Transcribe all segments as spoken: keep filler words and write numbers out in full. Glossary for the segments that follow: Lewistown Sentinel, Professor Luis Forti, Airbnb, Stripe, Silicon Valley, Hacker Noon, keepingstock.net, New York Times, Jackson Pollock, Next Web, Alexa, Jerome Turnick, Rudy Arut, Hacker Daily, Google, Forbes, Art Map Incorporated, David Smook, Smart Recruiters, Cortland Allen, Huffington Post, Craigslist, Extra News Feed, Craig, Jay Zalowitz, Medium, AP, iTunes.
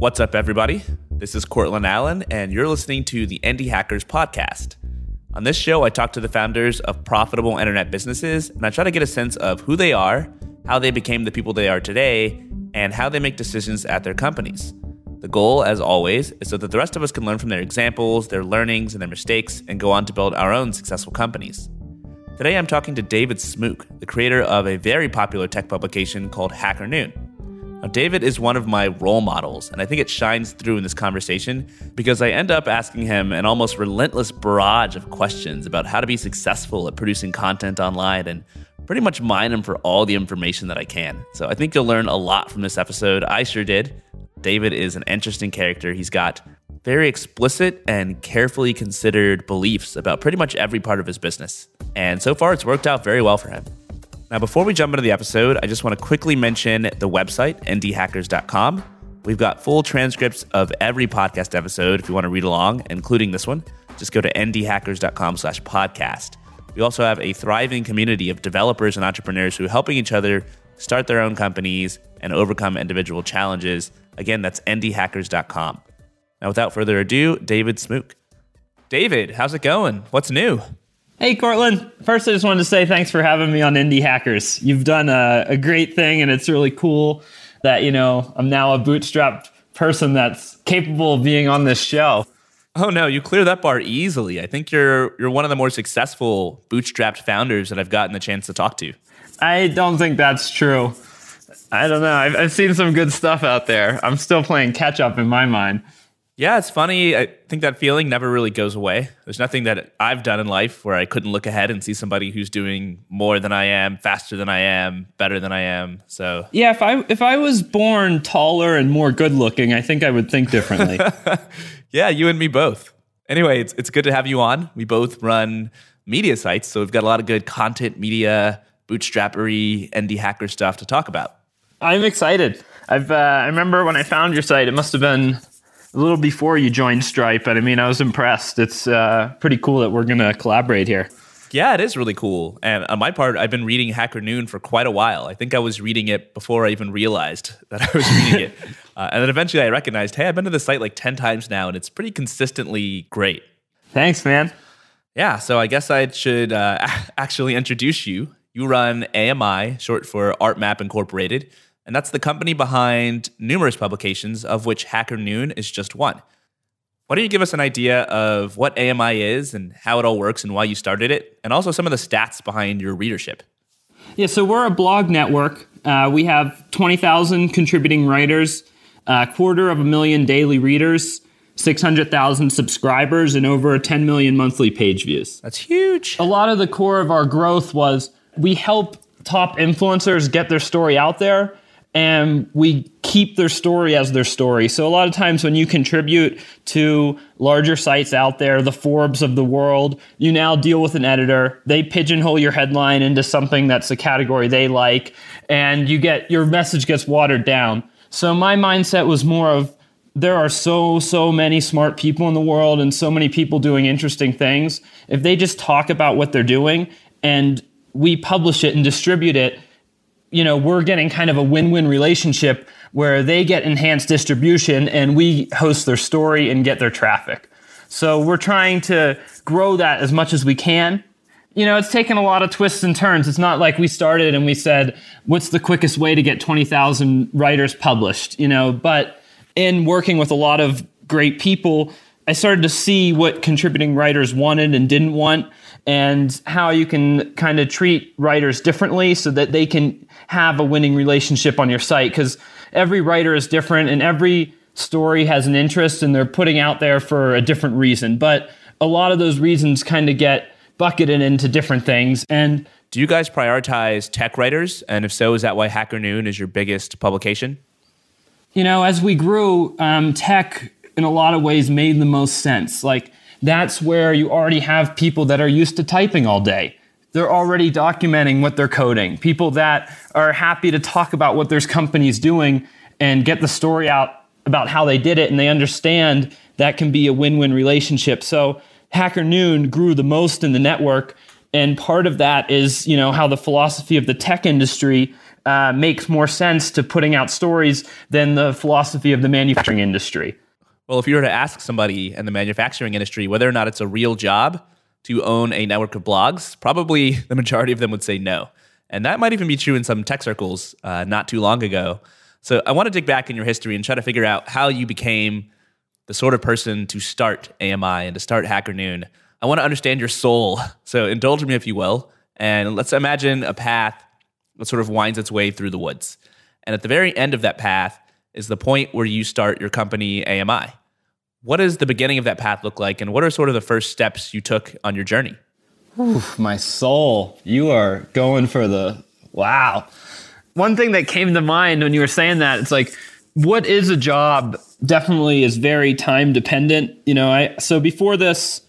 What's up, everybody? This is Cortland Allen, and you're listening to the Indie Hackers podcast. On this show, I talk to the founders of profitable internet businesses, and I try to get a sense of who they are, how they became the people they are today, and how they make decisions at their companies. The goal, as always, is so that the rest of us can learn from their examples, their learnings, and their mistakes, and go on to build our own successful companies. Today, I'm talking to David Smook, the creator of a very popular tech publication called Hacker Noon. Now, David is one of my role models, and I think it shines through in this conversation because I end up asking him an almost relentless barrage of questions about how to be successful at producing content online and pretty much mine him for all the information that I can. So I think you'll learn a lot from this episode. I sure did. David is an interesting character. He's got very explicit and carefully considered beliefs about pretty much every part of his business. And so far, it's worked out very well for him. Now, before we jump into the episode, I just want to quickly mention the website, indie hackers dot com. We've got full transcripts of every podcast episode if you want to read along, including this one. Just go to indie hackers dot com slash podcast. We also have a thriving community of developers and entrepreneurs who are helping each other start their own companies and overcome individual challenges. Again, that's indie hackers dot com. Now, without further ado, David Smook. David, how's it going? What's new? Hey, Cortland. First, I just wanted to say thanks for having me on Indie Hackers. You've done a, a great thing, and it's really cool that, you know, I'm now a bootstrapped person that's capable of being on this show. Oh, no, you clear that bar easily. I think you're you're one of the more successful bootstrapped founders that I've gotten the chance to talk to. I don't think that's true. I don't know. I've, I've seen some good stuff out there. I'm still playing catch-up in my mind. Yeah, it's funny. I think that feeling never really goes away. There's nothing that I've done in life where I couldn't look ahead and see somebody who's doing more than I am, faster than I am, better than I am. So yeah, if I if I was born taller and more good looking, I think I would think differently. Yeah, you and me both. Anyway, it's it's good to have you on. We both run media sites, so we've got a lot of good content, media, bootstrappery, indie hacker stuff to talk about. I'm excited. I've uh, I remember when I found your site, it must have been a little before you joined Stripe, and I mean, I was impressed. It's uh, pretty cool that we're going to collaborate here. Yeah, it is really cool. And on my part, I've been reading Hacker Noon for quite a while. I think I was reading it before I even realized that I was reading it. Uh, and then eventually I recognized, hey, I've been to the site like ten times now, and it's pretty consistently great. Thanks, man. Yeah, so I guess I should uh, actually introduce you. You run A M I, short for Art Map Incorporated. And that's the company behind numerous publications, of which Hacker Noon is just one. Why don't you give us an idea of what A M I is and how it all works and why you started it, and also some of the stats behind your readership? Yeah, so we're a blog network. Uh, we have twenty thousand contributing writers, a quarter of a million daily readers, six hundred thousand subscribers, and over ten million monthly page views. That's huge. A lot of the core of our growth was we help top influencers get their story out there, and we keep their story as their story. So a lot of times when you contribute to larger sites out there, the Forbes of the world, you now deal with an editor. They pigeonhole your headline into something that's a category they like, and you get your message gets watered down. So my mindset was more of there are so, so many smart people in the world and so many people doing interesting things. If they just talk about what they're doing and we publish it and distribute it, you know, we're getting kind of a win-win relationship where they get enhanced distribution and we host their story and get their traffic. So we're trying to grow that as much as we can. You know, it's taken a lot of twists and turns. It's not like we started and we said, what's the quickest way to get twenty thousand writers published? You know, but in working with a lot of great people, I started to see what contributing writers wanted and didn't want, and how you can kind of treat writers differently so that they can have a winning relationship on your site. Because every writer is different and every story has an interest and they're putting out there for a different reason. But a lot of those reasons kind of get bucketed into different things. And do you guys prioritize tech writers? And if so, is that why Hacker Noon is your biggest publication? You know, as we grew, um, tech in a lot of ways made the most sense. Like, that's where you already have people that are used to typing all day. They're already documenting what they're coding. People that are happy to talk about what their company's doing and get the story out about how they did it, and they understand that can be a win-win relationship. So Hacker Noon grew the most in the network, and part of that is, you know, how the philosophy of the tech industry uh, makes more sense to putting out stories than the philosophy of the manufacturing industry. Well, if you were to ask somebody in the manufacturing industry whether or not it's a real job to own a network of blogs, probably the majority of them would say no. And that might even be true in some tech circles uh, not too long ago. So I want to dig back in your history and try to figure out how you became the sort of person to start A M I and to start Hacker Noon. I want to understand your soul. So indulge me, if you will. And let's imagine a path that sort of winds its way through the woods. And at the very end of that path is the point where you start your company A M I. What does the beginning of that path look like? And what are sort of the first steps you took on your journey? Oof, my soul. You are going for the... Wow. One thing that came to mind when you were saying that, it's like, what is a job definitely is very time dependent. You know, I so before this,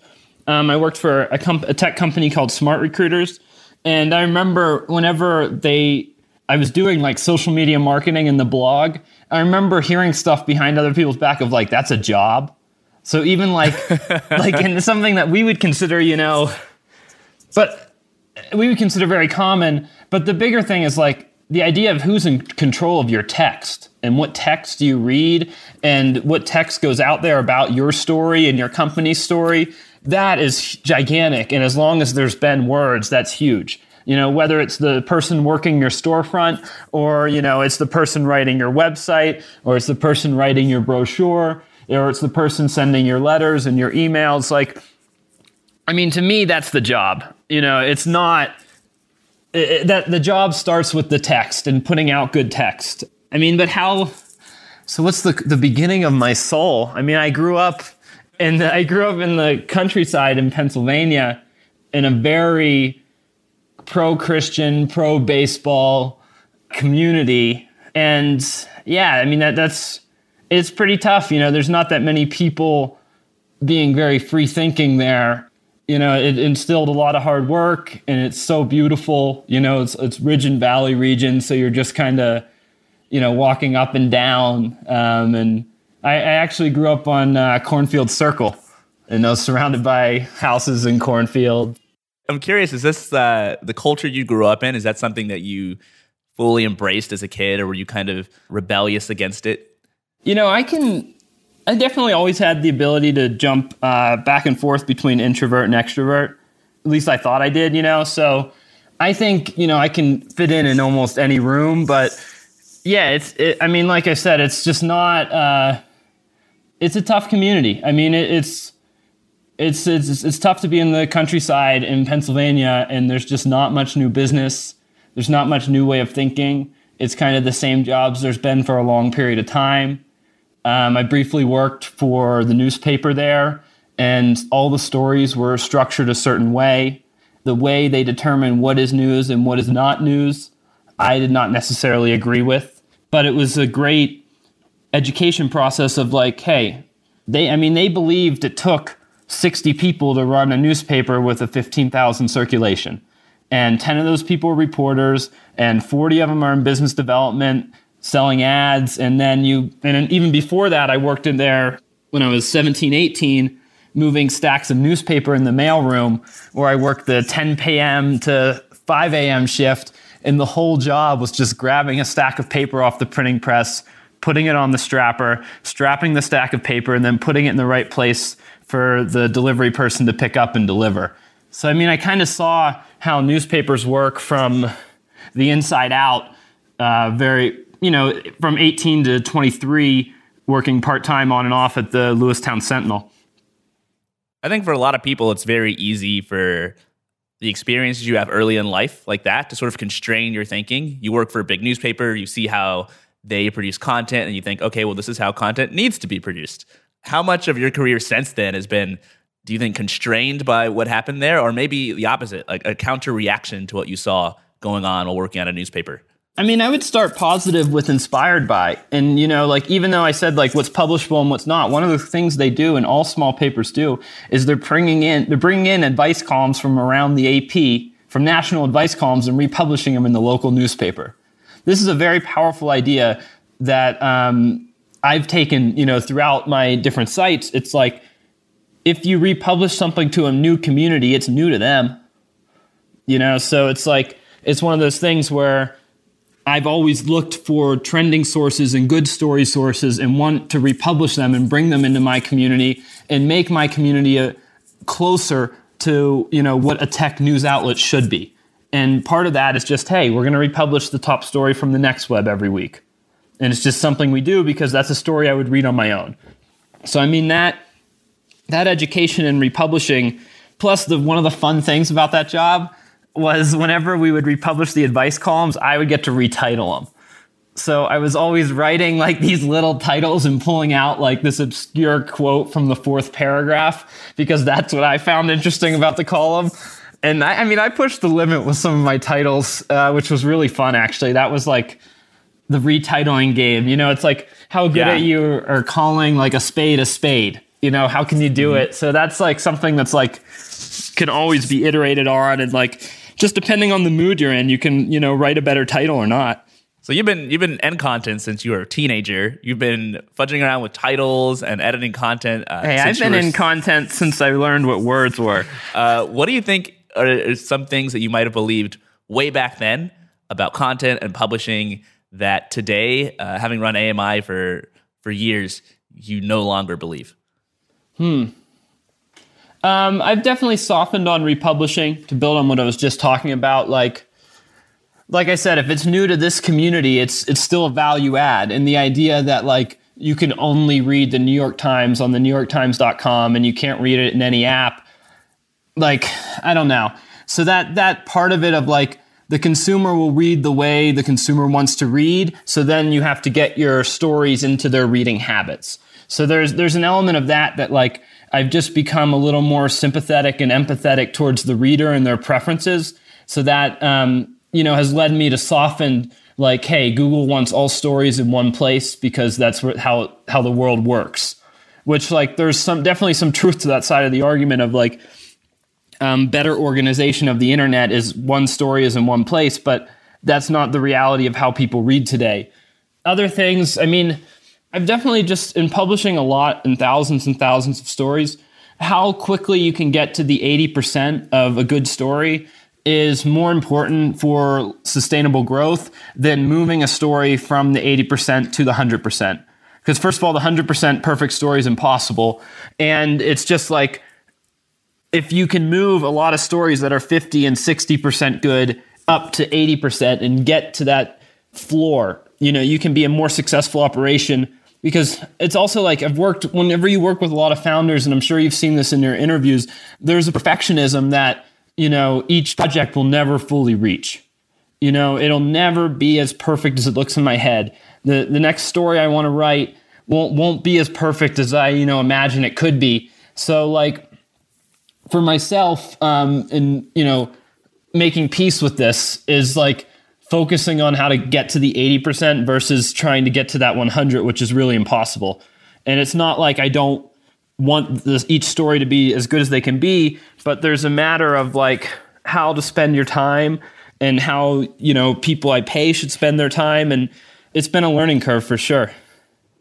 um, I worked for a, comp- a tech company called Smart Recruiters. And I remember whenever they... I was doing like social media marketing in the blog. I remember hearing stuff behind other people's back of like, that's a job. So even like, like in something that we would consider, you know, but we would consider very common. But the bigger thing is like the idea of who's in control of your text and what text you read and what text goes out there about your story and your company's story. That is gigantic. And as long as there's been words, that's huge. You know, whether it's the person working your storefront or, you know, it's the person writing your website or it's the person writing your brochure or it's the person sending your letters and your emails. Like, I mean, to me, that's the job. You know, it's not it, that the job starts with the text and putting out good text. I mean, but how? So what's the the beginning of my soul? I mean, I grew up and I grew up in the countryside in Pennsylvania in a very pro-Christian, pro-baseball community. And yeah, I mean, that that's, it's pretty tough. You know, there's not that many people being very free thinking there. You know, it instilled a lot of hard work and it's so beautiful. You know, it's, it's Ridge and Valley region. So you're just kind of, you know, walking up and down. Um, and I, I actually grew up on uh, Cornfield Circle and I was surrounded by houses in Cornfield. I'm curious, is this uh, the culture you grew up in? Is that something that you fully embraced as a kid or were you kind of rebellious against it? You know, I can, I definitely always had the ability to jump uh, back and forth between introvert and extrovert. At least I thought I did, you know? So I think, you know, I can fit in in almost any room, but yeah, it's, it, I mean, like I said, it's just not, uh, it's a tough community. I mean, it, it's, It's, it's it's tough to be in the countryside in Pennsylvania, and there's just not much new business. There's not much new way of thinking. It's kind of the same jobs there's been for a long period of time. Um, I briefly worked for the newspaper there, and all the stories were structured a certain way. The way they determine what is news and what is not news, I did not necessarily agree with. But it was a great education process of like, hey, they I mean, they believed it took sixty people to run a newspaper with a fifteen thousand circulation. And ten of those people are reporters, and forty of them are in business development, selling ads. And then you, and even before that, I worked in there when I was seventeen, eighteen, moving stacks of newspaper in the mailroom, where I worked the ten p.m. to five a.m. shift. And the whole job was just grabbing a stack of paper off the printing press, putting it on the strapper, strapping the stack of paper, and then putting it in the right place for the delivery person to pick up and deliver. So, I mean, I kind of saw how newspapers work from the inside out, uh, very, you know, from eighteen to twenty-three, working part-time on and off at the Lewistown Sentinel. I think for a lot of people, it's very easy for the experiences you have early in life like that to sort of constrain your thinking. You work for a big newspaper, you see how they produce content, and you think, okay, well, this is how content needs to be produced. How much of your career since then has been, do you think, constrained by what happened there? Or maybe the opposite, like a counter reaction to what you saw going on while working at a newspaper? I mean, I would start positive with inspired by. And, you know, like, even though I said, like, what's publishable and what's not, one of the things they do, and all small papers do, is they're bringing in, they're bringing in advice columns from around the A P, from national advice columns, and republishing them in the local newspaper. This is a very powerful idea that, um, I've taken, you know, throughout my different sites. It's like, if you republish something to a new community, it's new to them, you know? So it's like, it's one of those things where I've always looked for trending sources and good story sources and want to republish them and bring them into my community and make my community a, closer to, you know, what a tech news outlet should be. And part of that is just, hey, we're going to republish the top story from the Next Web every week. And it's just something we do because that's a story I would read on my own. So, I mean, that that education and republishing, plus the one of the fun things about that job was whenever we would republish the advice columns, I would get to retitle them. So I was always writing like these little titles and pulling out like this obscure quote from the fourth paragraph because that's what I found interesting about the column. And I, I mean, I pushed the limit with some of my titles, uh, which was really fun, actually. That was like the retitling game. You know, it's like how good yeah. at you are calling like a spade a spade. You know, how can you do mm-hmm. it? So that's like something that's like can always be iterated on, and like just depending on the mood you're in, you can, you know, write a better title or not. So you've been you've been in content since you were a teenager. You've been fudging around with titles and editing content. Uh, hey, I've been were... in content since I learned what words were. Uh, what do you think are some things that you might have believed way back then about content and publishing that today, uh, having run A M I for for years, you no longer believe? Hmm. Um, I've definitely softened on republishing to build on what I was just talking about. Like, like I said, if it's new to this community, it's it's still a value add. And the idea that like you can only read the New York Times on the new york times dot com and you can't read it in any app, like, I don't know. So that that part of it of like the consumer will read the way the consumer wants to read. So then you have to get your stories into their reading habits. So there's there's an element of that that like I've just become a little more sympathetic and empathetic towards the reader and their preferences. So that, um, you know, has led me to soften like, hey, Google wants all stories in one place because that's how how the world works, which like there's some definitely some truth to that side of the argument of like um, better organization of the internet is one story is in one place. But that's not the reality of how people read today. Other things, I mean, I've definitely just in publishing a lot and thousands and thousands of stories, how quickly you can get to the eighty percent of a good story is more important for sustainable growth than moving a story from the eighty percent to the one hundred percent. Because first of all, the one hundred percent perfect story is impossible. And it's just like, if you can move a lot of stories that are fifty and sixty percent good up to eighty percent and get to that floor, you know, you can be a more successful operation. Because it's also like I've worked, whenever you work with a lot of founders, and I'm sure you've seen this in your interviews, there's a perfectionism that, you know, each project will never fully reach. You know, it'll never be as perfect as it looks in my head. The the next story I want to write won't won't be as perfect as I, you know, imagine it could be. So like for myself, um, and, you know, making peace with this is like focusing on how to get to the eighty percent versus trying to get to that one hundred, which is really impossible. And it's not like I don't want this, each story to be as good as they can be, but there's a matter of like how to spend your time and how, you know, people I pay should spend their time. And it's been a learning curve for sure.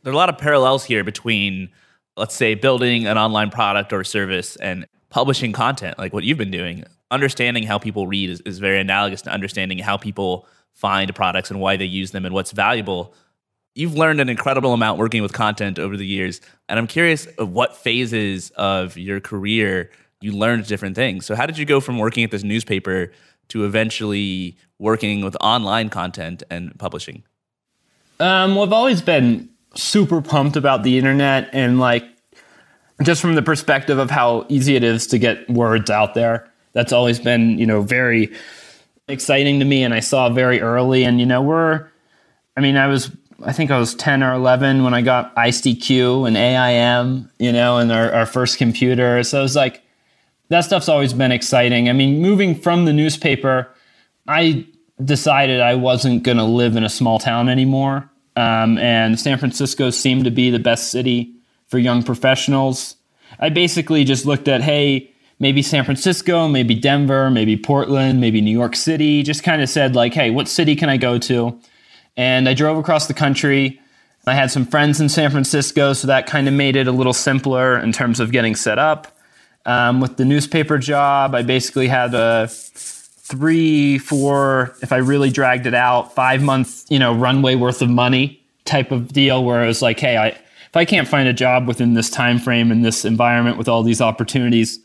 There are a lot of parallels here between, let's say, building an online product or service and publishing content, like what you've been doing. Understanding how people read is, is very analogous to understanding how people find products and why they use them and what's valuable. You've learned an incredible amount working with content over the years. And I'm curious of what phases of your career you learned different things. So how did you go from working at this newspaper to eventually working with online content and publishing? Um, well, I've always been super pumped about the internet and like just from the perspective of how easy it is to get words out there. That's always been, you know, very exciting to me, and I saw very early. And, you know, we're, I mean, I was, I think I was ten or eleven when I got I C Q and A I M, you know, and our, our first computer. So it was like, that stuff's always been exciting. I mean, moving from the newspaper, I decided I wasn't going to live in a small town anymore. Um, and San Francisco seemed to be the best city for young professionals. I basically just looked at, hey, maybe San Francisco, maybe Denver, maybe Portland, maybe New York City, just kind of said like, hey, what city can I go to? And I drove across the country. I had some friends in San Francisco, so that kind of made it a little simpler in terms of getting set up. Um, with the newspaper job, I basically had a three, four, if I really dragged it out, five months, you know, runway worth of money type of deal where I was like, hey, I, if I can't find a job within this time frame in this environment with all these opportunities,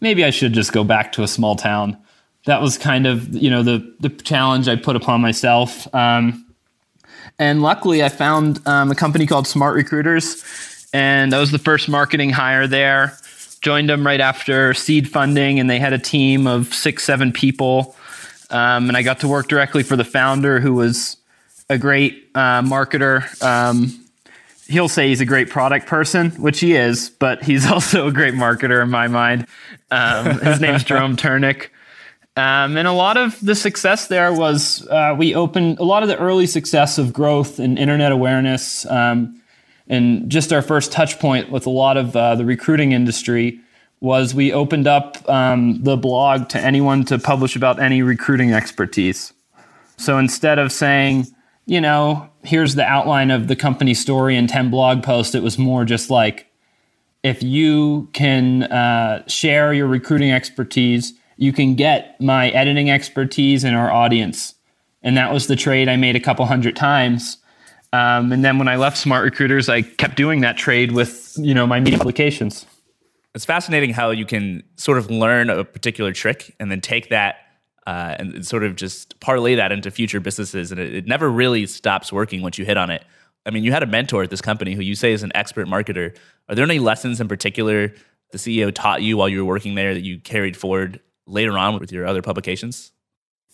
maybe I should just go back to a small town. That was kind of, you know, the the challenge I put upon myself. Um, and luckily, I found um, a company called Smart Recruiters, and I was the first marketing hire there. Joined them right after seed funding, and they had a team of six, seven people. Um, and I got to work directly for the founder, who was a great uh, marketer. Um, he'll say he's a great product person, which he is, but he's also a great marketer in my mind. Um, his name is Jerome Turnick. Um, and a lot of the success there was uh, we opened a lot of the early success of growth in internet awareness, um, and just our first touch point with a lot of uh, the recruiting industry was we opened up um, the blog to anyone to publish about any recruiting expertise. So instead of saying, you know, here's the outline of the company story and ten blog posts, it was more just like, if you can uh, share your recruiting expertise, you can get my editing expertise in our audience. And that was the trade I made a couple hundred times. Um, and then when I left Smart Recruiters, I kept doing that trade with, you know, my media publications. It's fascinating how you can sort of learn a particular trick and then take that uh, and sort of just parlay that into future businesses. And it, it never really stops working once you hit on it. I mean, you had a mentor at this company who you say is an expert marketer. Are there any lessons in particular the C E O taught you while you were working there that you carried forward later on with your other publications?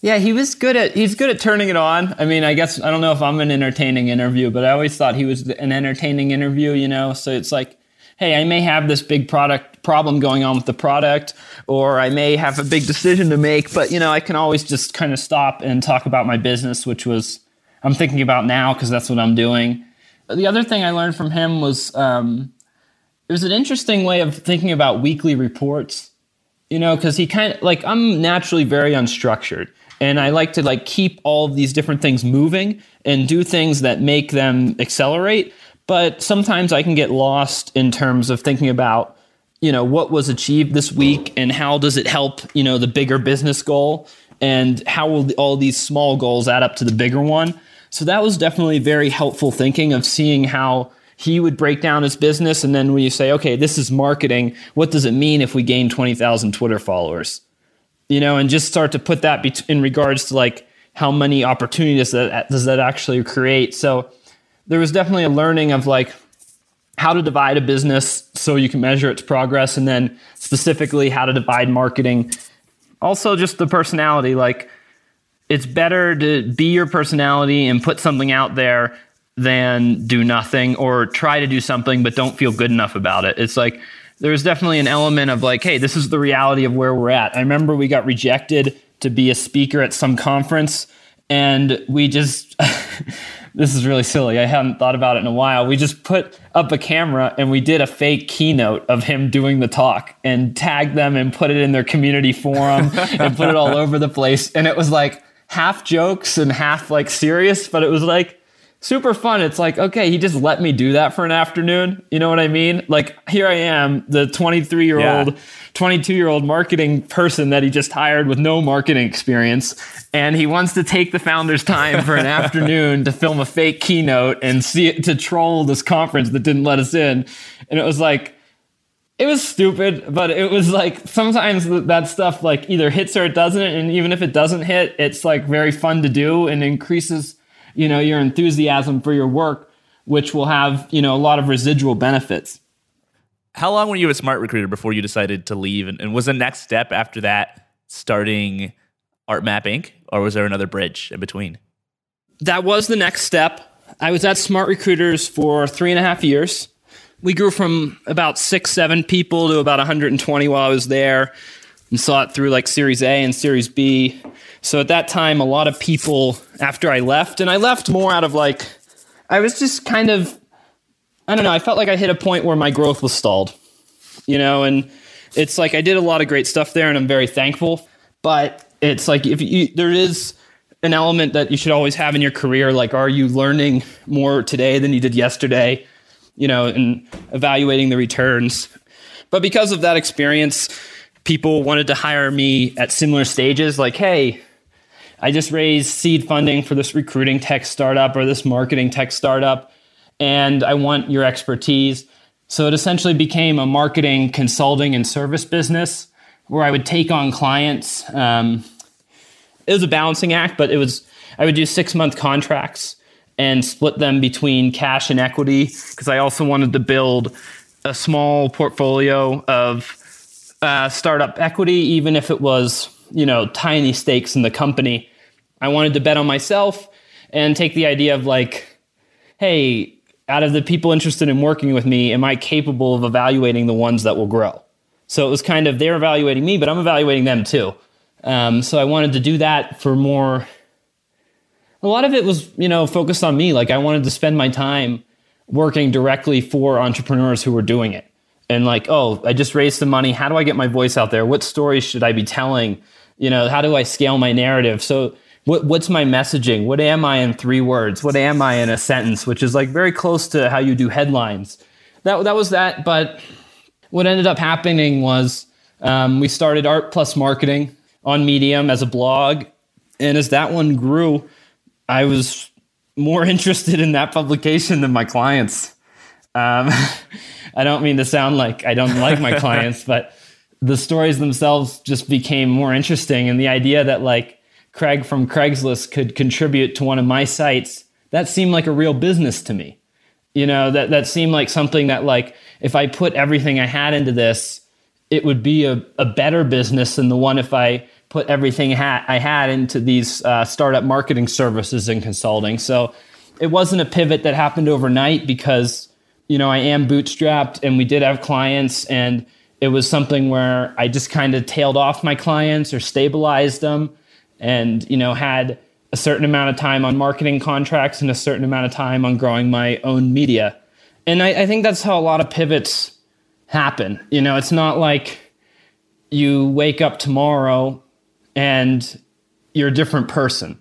Yeah, he was good at he's good at turning it on. I mean, I guess I don't know if I'm an entertaining interview, but I always thought he was an entertaining interview, you know. So it's like, hey, I may have this big product problem going on with the product, or I may have a big decision to make, but you know, I can always just kind of stop and talk about my business, which was I'm thinking about now because that's what I'm doing. The other thing I learned from him was um, it was an interesting way of thinking about weekly reports. You know, because he kind of like I'm naturally very unstructured, and I like to like keep all of these different things moving and do things that make them accelerate. But sometimes I can get lost in terms of thinking about, you know, what was achieved this week and how does it help, you know, the bigger business goal, and how will all these small goals add up to the bigger one. So that was definitely very helpful thinking of seeing how he would break down his business, and then when you say, okay, this is marketing, what does it mean if we gain twenty thousand Twitter followers? You know, and just start to put that be- in regards to like how many opportunities that, does that actually create? So there was definitely a learning of like how to divide a business so you can measure its progress, and then specifically how to divide marketing. Also just the personality, like it's better to be your personality and put something out there than do nothing or try to do something but don't feel good enough about it. It's like there's definitely an element of like, hey, this is the reality of where we're at. I remember we got rejected to be a speaker at some conference, and we just, this is really silly. I hadn't thought about it in a while. We just put up a camera and we did a fake keynote of him doing the talk and tagged them and put it in their community forum and put it all over the place. And it was like half jokes and half like serious, but it was like, super fun. It's like, okay, he just let me do that for an afternoon. You know what I mean? Like, here I am, the twenty-three-year-old, yeah. twenty-two-year-old marketing person that he just hired with no marketing experience. And he wants to take the founder's time for an afternoon to film a fake keynote and see it, to troll this conference that didn't let us in. And it was like, it was stupid, but it was like, sometimes that stuff like either hits or it doesn't. And even if it doesn't hit, it's like very fun to do and increases, you know, your enthusiasm for your work, which will have, you know, a lot of residual benefits. How long were you a Smart Recruiter before you decided to leave? And, and was the next step after that starting Art Map Incorporated? Or was there another bridge in between? That was the next step. I was at Smart Recruiters for three and a half years. We grew from about six, seven people to about one hundred twenty while I was there, and saw it through like Series A and Series B. So at that time, a lot of people after I left, and I left more out of like, I was just kind of, I don't know, I felt like I hit a point where my growth was stalled, you know, and it's like I did a lot of great stuff there and I'm very thankful, but it's like if you, there is an element that you should always have in your career, like are you learning more today than you did yesterday, you know, and evaluating the returns. But because of that experience, people wanted to hire me at similar stages, like, hey, I just raised seed funding for this recruiting tech startup or this marketing tech startup, and I want your expertise. So it essentially became a marketing, consulting, and service business where I would take on clients. Um, it was a balancing act, but it was I would do six-month contracts and split them between cash and equity because I also wanted to build a small portfolio of uh, startup equity, even if it was, you know, tiny stakes in the company. I wanted to bet on myself and take the idea of like, hey, out of the people interested in working with me, am I capable of evaluating the ones that will grow? So it was kind of, they're evaluating me, but I'm evaluating them too. Um, so I wanted to do that for more. A lot of it was, you know, focused on me. Like I wanted to spend my time working directly for entrepreneurs who were doing it. And like, oh, I just raised some money. How do I get my voice out there? What stories should I be telling? You know, how do I scale my narrative? So what, what's my messaging? What am I in three words? What am I in a sentence? Which is like very close to how you do headlines. That that was that. But what ended up happening was um, we started Art Plus Marketing on Medium as a blog. And as that one grew, I was more interested in that publication than my clients. Um I don't mean to sound like I don't like my clients, but the stories themselves just became more interesting. And the idea that like Craig from Craigslist could contribute to one of my sites, that seemed like a real business to me. You know, that, that seemed like something that like, if I put everything I had into this, it would be a, a better business than the one if I put everything ha- I had into these uh, startup marketing services and consulting. So it wasn't a pivot that happened overnight because, you know, I am bootstrapped and we did have clients, and it was something where I just kind of tailed off my clients or stabilized them and, you know, had a certain amount of time on marketing contracts and a certain amount of time on growing my own media. And I, I think that's how a lot of pivots happen. You know, it's not like you wake up tomorrow and you're a different person,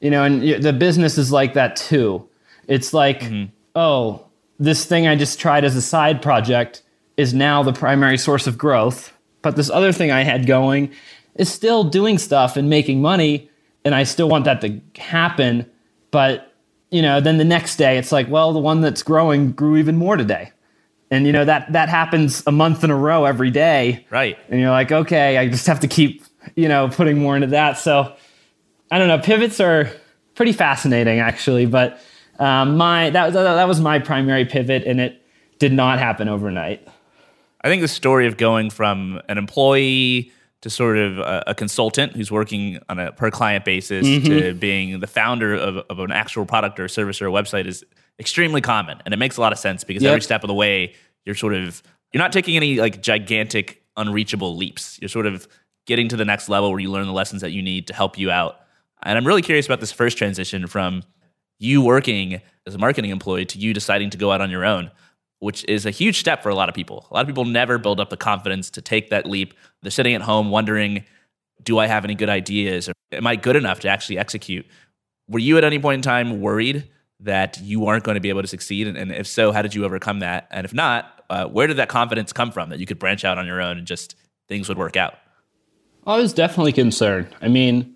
you know, and the business is like that too. It's like, mm-hmm. oh, this thing I just tried as a side project is now the primary source of growth. But this other thing I had going is still doing stuff and making money. And I still want that to happen. But, you know, then the next day it's like, well, the one that's growing grew even more today. And, you know, that, that happens a month in a row every day. Right. And you're like, okay, I just have to keep, you know, putting more into that. So I don't know. Pivots are pretty fascinating, actually. But Um, my that, that that was my primary pivot, and it did not happen overnight. I think the story of going from an employee to sort of a, a consultant who's working on a per client basis mm-hmm. to being the founder of, of an actual product or service or a website is extremely common, and it makes a lot of sense because yep. every step of the way you're sort of you're not taking any like gigantic unreachable leaps. You're sort of getting to the next level where you learn the lessons that you need to help you out. And I'm really curious about this first transition from you working as a marketing employee to you deciding to go out on your own, which is a huge step for a lot of people. A lot of people never build up the confidence to take that leap. They're sitting at home wondering, do I have any good ideas? Or am I good enough to actually execute? Were you at any point in time worried that you aren't going to be able to succeed? And, and if so, how did you overcome that? And if not, uh, where did that confidence come from that you could branch out on your own and just things would work out? I was definitely concerned. I mean,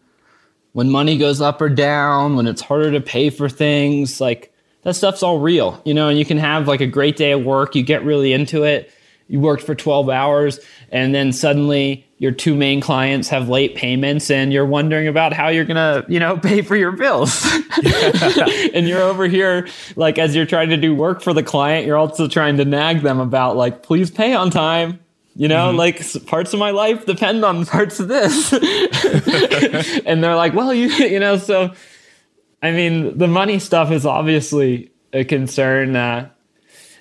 when money goes up or down, when it's harder to pay for things, like that stuff's all real, you know, and you can have like a great day at work. You get really into it. You worked for twelve hours and then suddenly your two main clients have late payments and you're wondering about how you're going to, you know, pay for your bills. And you're over here, like as you're trying to do work for the client, you're also trying to nag them about like, please pay on time. You know, mm-hmm. like parts of my life depend on parts of this. And they're like, well, you you know, so, I mean, the money stuff is obviously a concern. Uh,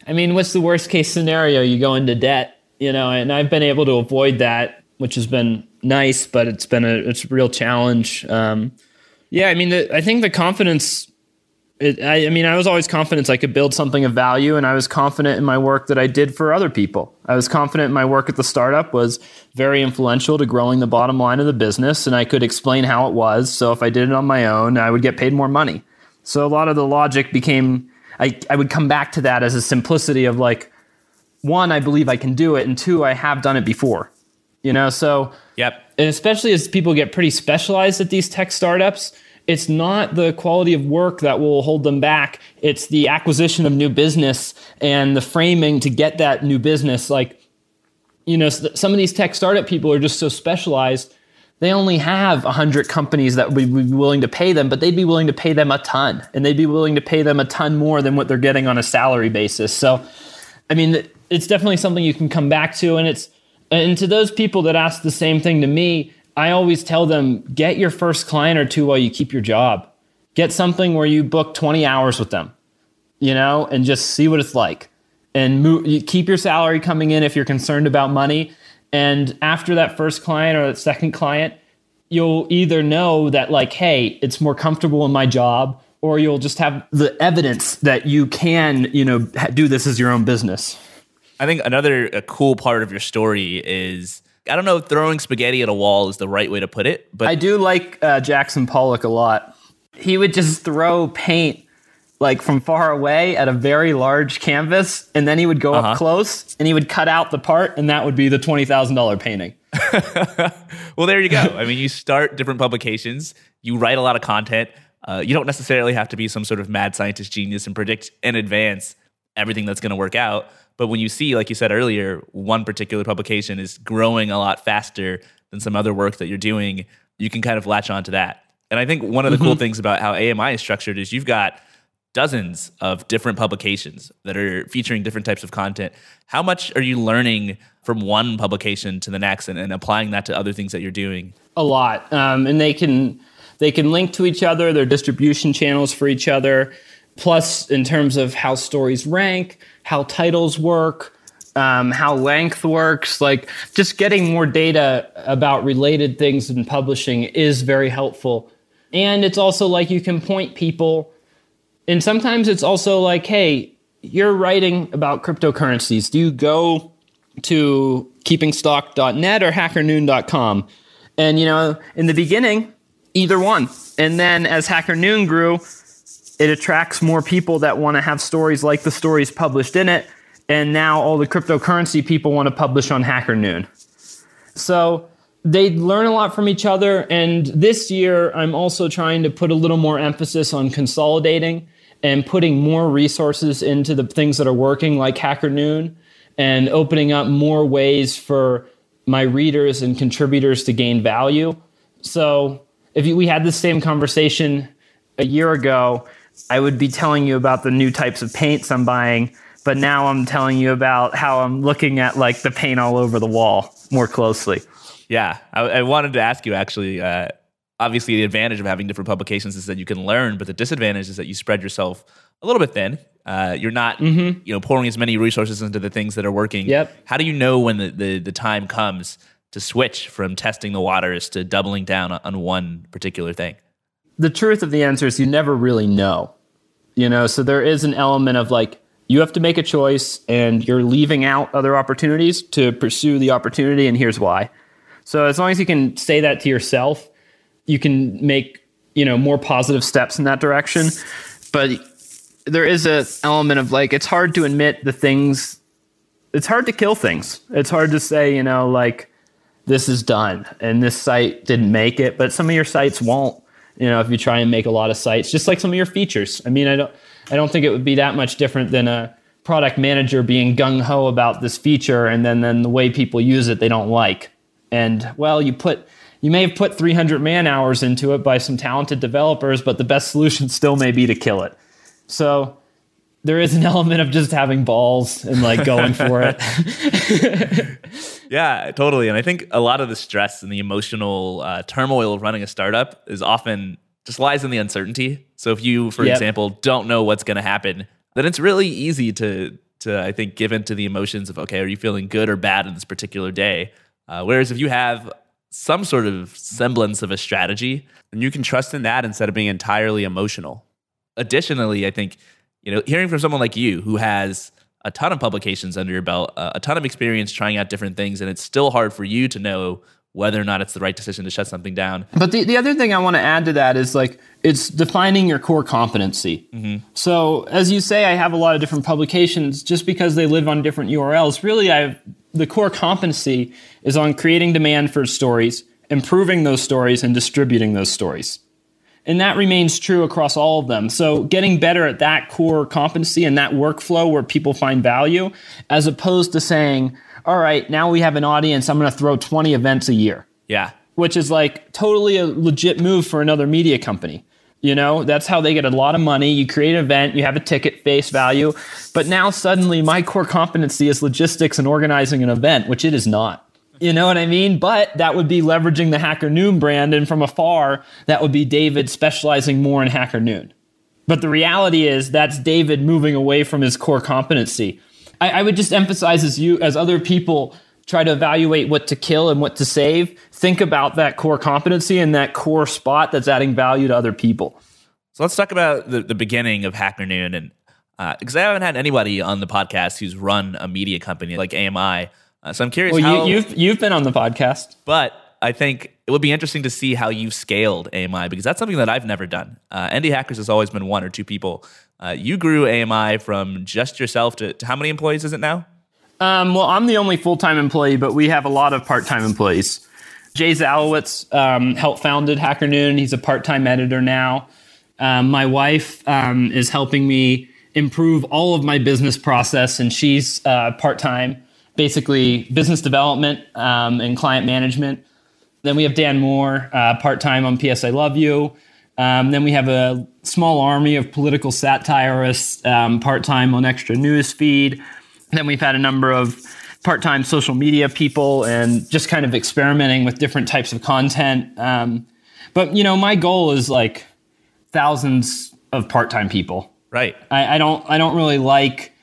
I mean, what's the worst case scenario? You go into debt, you know, and I've been able to avoid that, which has been nice, but it's been a, it's a real challenge. Um, yeah, I mean, the, I think the confidence, it, I, I mean, I was always confident I could build something of value, and I was confident in my work that I did for other people. I was confident my work at the startup was very influential to growing the bottom line of the business, and I could explain how it was. So if I did it on my own, I would get paid more money. So a lot of the logic became, I, I would come back to that as a simplicity of like, one, I believe I can do it, and two, I have done it before. You know, so yep. And especially as people get pretty specialized at these tech startups, it's not the quality of work that will hold them back. It's the acquisition of new business and the framing to get that new business. Like, you know, some of these tech startup people are just so specialized. They only have one hundred companies that would be willing to pay them, but they'd be willing to pay them a ton. And they'd be willing to pay them a ton more than what they're getting on a salary basis. So, I mean, it's definitely something you can come back to. And it's and to those people that ask the same thing to me, I always tell them, get your first client or two while you keep your job. Get something where you book twenty hours with them, you know, and just see what it's like. And move, you keep your salary coming in if you're concerned about money. And after that first client or that second client, you'll either know that, like, hey, it's more comfortable in my job, or you'll just have the evidence that you can, you know, do this as your own business. I think another a cool part of your story is, I don't know if throwing spaghetti at a wall is the right way to put it, but I do like uh, Jackson Pollock a lot. He would just throw paint like from far away at a very large canvas, and then he would go uh-huh. up close and he would cut out the part, and that would be the twenty thousand dollars painting. Well, there you go. I mean, you start different publications, you write a lot of content. Uh, you don't necessarily have to be some sort of mad scientist genius and predict in advance everything that's going to work out. But when you see, like you said earlier, one particular publication is growing a lot faster than some other work that you're doing, you can kind of latch on to that. And I think one of the mm-hmm. cool things about how A M I is structured is you've got dozens of different publications that are featuring different types of content. How much are you learning from one publication to the next and, and applying that to other things that you're doing? A lot. Um, and they can they can link to each other, they're distribution channels for each other. Plus, in terms of how stories rank, how titles work, um, how length works, like just getting more data about related things in publishing is very helpful. And it's also like you can point people. And sometimes it's also like, hey, you're writing about cryptocurrencies. Do you go to keeping stock dot net or hacker noon dot com? And, you know, in the beginning, either one. And then as Hacker Noon grew, it attracts more people that want to have stories like the stories published in it. And now all the cryptocurrency people want to publish on Hacker Noon. So they learn a lot from each other. And this year, I'm also trying to put a little more emphasis on consolidating and putting more resources into the things that are working, like Hacker Noon, and opening up more ways for my readers and contributors to gain value. So if we had the same conversation a year ago, I would be telling you about the new types of paints I'm buying, but now I'm telling you about how I'm looking at like the paint all over the wall more closely. Yeah, I, I wanted to ask you actually, uh, obviously the advantage of having different publications is that you can learn, but the disadvantage is that you spread yourself a little bit thin. Uh, you're not mm-hmm. you know, pouring as many resources into the things that are working. Yep. How do you know when the, the, the time comes to switch from testing the waters to doubling down on one particular thing? The truth of the answer is you never really know, you know, so there is an element of like, you have to make a choice and you're leaving out other opportunities to pursue the opportunity. And here's why. So as long as you can say that to yourself, you can make, you know, more positive steps in that direction. But there is an element of like, it's hard to admit the things. It's hard to kill things. It's hard to say, you know, like this is done and this site didn't make it, but some of your sites won't. You know, if you try and make a lot of sites, just like some of your features. I mean, I don't I don't think it would be that much different than a product manager being gung-ho about this feature and then, then the way people use it, they don't like. And, well, you put you may have put three hundred man-hours into it by some talented developers, but the best solution still may be to kill it. So there is an element of just having balls and, like, going for it. Yeah, totally. And I think a lot of the stress and the emotional uh, turmoil of running a startup is often just lies in the uncertainty. So if you, for yep. example, don't know what's going to happen, then it's really easy to, to I think, give into the emotions of, okay, are you feeling good or bad in this particular day? Uh, whereas if you have some sort of semblance of a strategy, then you can trust in that instead of being entirely emotional. Additionally, I think, you know, hearing from someone like you who has a ton of publications under your belt, uh, a ton of experience trying out different things, and it's still hard for you to know whether or not it's the right decision to shut something down. But the, the other thing I want to add to that is like it's defining your core competency. Mm-hmm. So as you say, I have a lot of different publications just because they live on different U R Ls. Really, I have the core competency is on creating demand for stories, improving those stories, and distributing those stories. And that remains true across all of them. So getting better at that core competency and that workflow where people find value, as opposed to saying, all right, now we have an audience, I'm going to throw twenty events a year. Yeah. Which is like totally a legit move for another media company. You know, that's how they get a lot of money. You create an event, you have a ticket face value. But now suddenly my core competency is logistics and organizing an event, which it is not. You know what I mean? But that would be leveraging the Hacker Noon brand. And from afar, that would be David specializing more in Hacker Noon. But the reality is that's David moving away from his core competency. I, I would just emphasize as you, as other people try to evaluate what to kill and what to save, think about that core competency and that core spot that's adding value to other people. So let's talk about the, the beginning of Hacker Noon. And uh, because I haven't had anybody on the podcast who's run a media company like A M I. Uh, so I'm curious. Well, how, you, you've you've been on the podcast, but I think it would be interesting to see how you've scaled A M I, because that's something that I've never done. Uh, Indie Hackers has always been one or two people. Uh, you grew A M I from just yourself to, to how many employees is it now? Um, well, I'm the only full-time employee, but we have a lot of part-time employees. Jay Zalowitz um, helped founded Hacker Noon. He's a part-time editor now. Um, my wife um, is helping me improve all of my business process, and she's uh, part-time. Basically business development um, and client management. Then we have Dan Moore, uh, part-time on P S I Love You. Um, then we have a small army of political satirists, um, part-time on Extra News Feed. Then we've had a number of part-time social media people and just kind of experimenting with different types of content. Um, but, you know, my goal is like thousands of part-time people. Right. I, I don't. I don't really like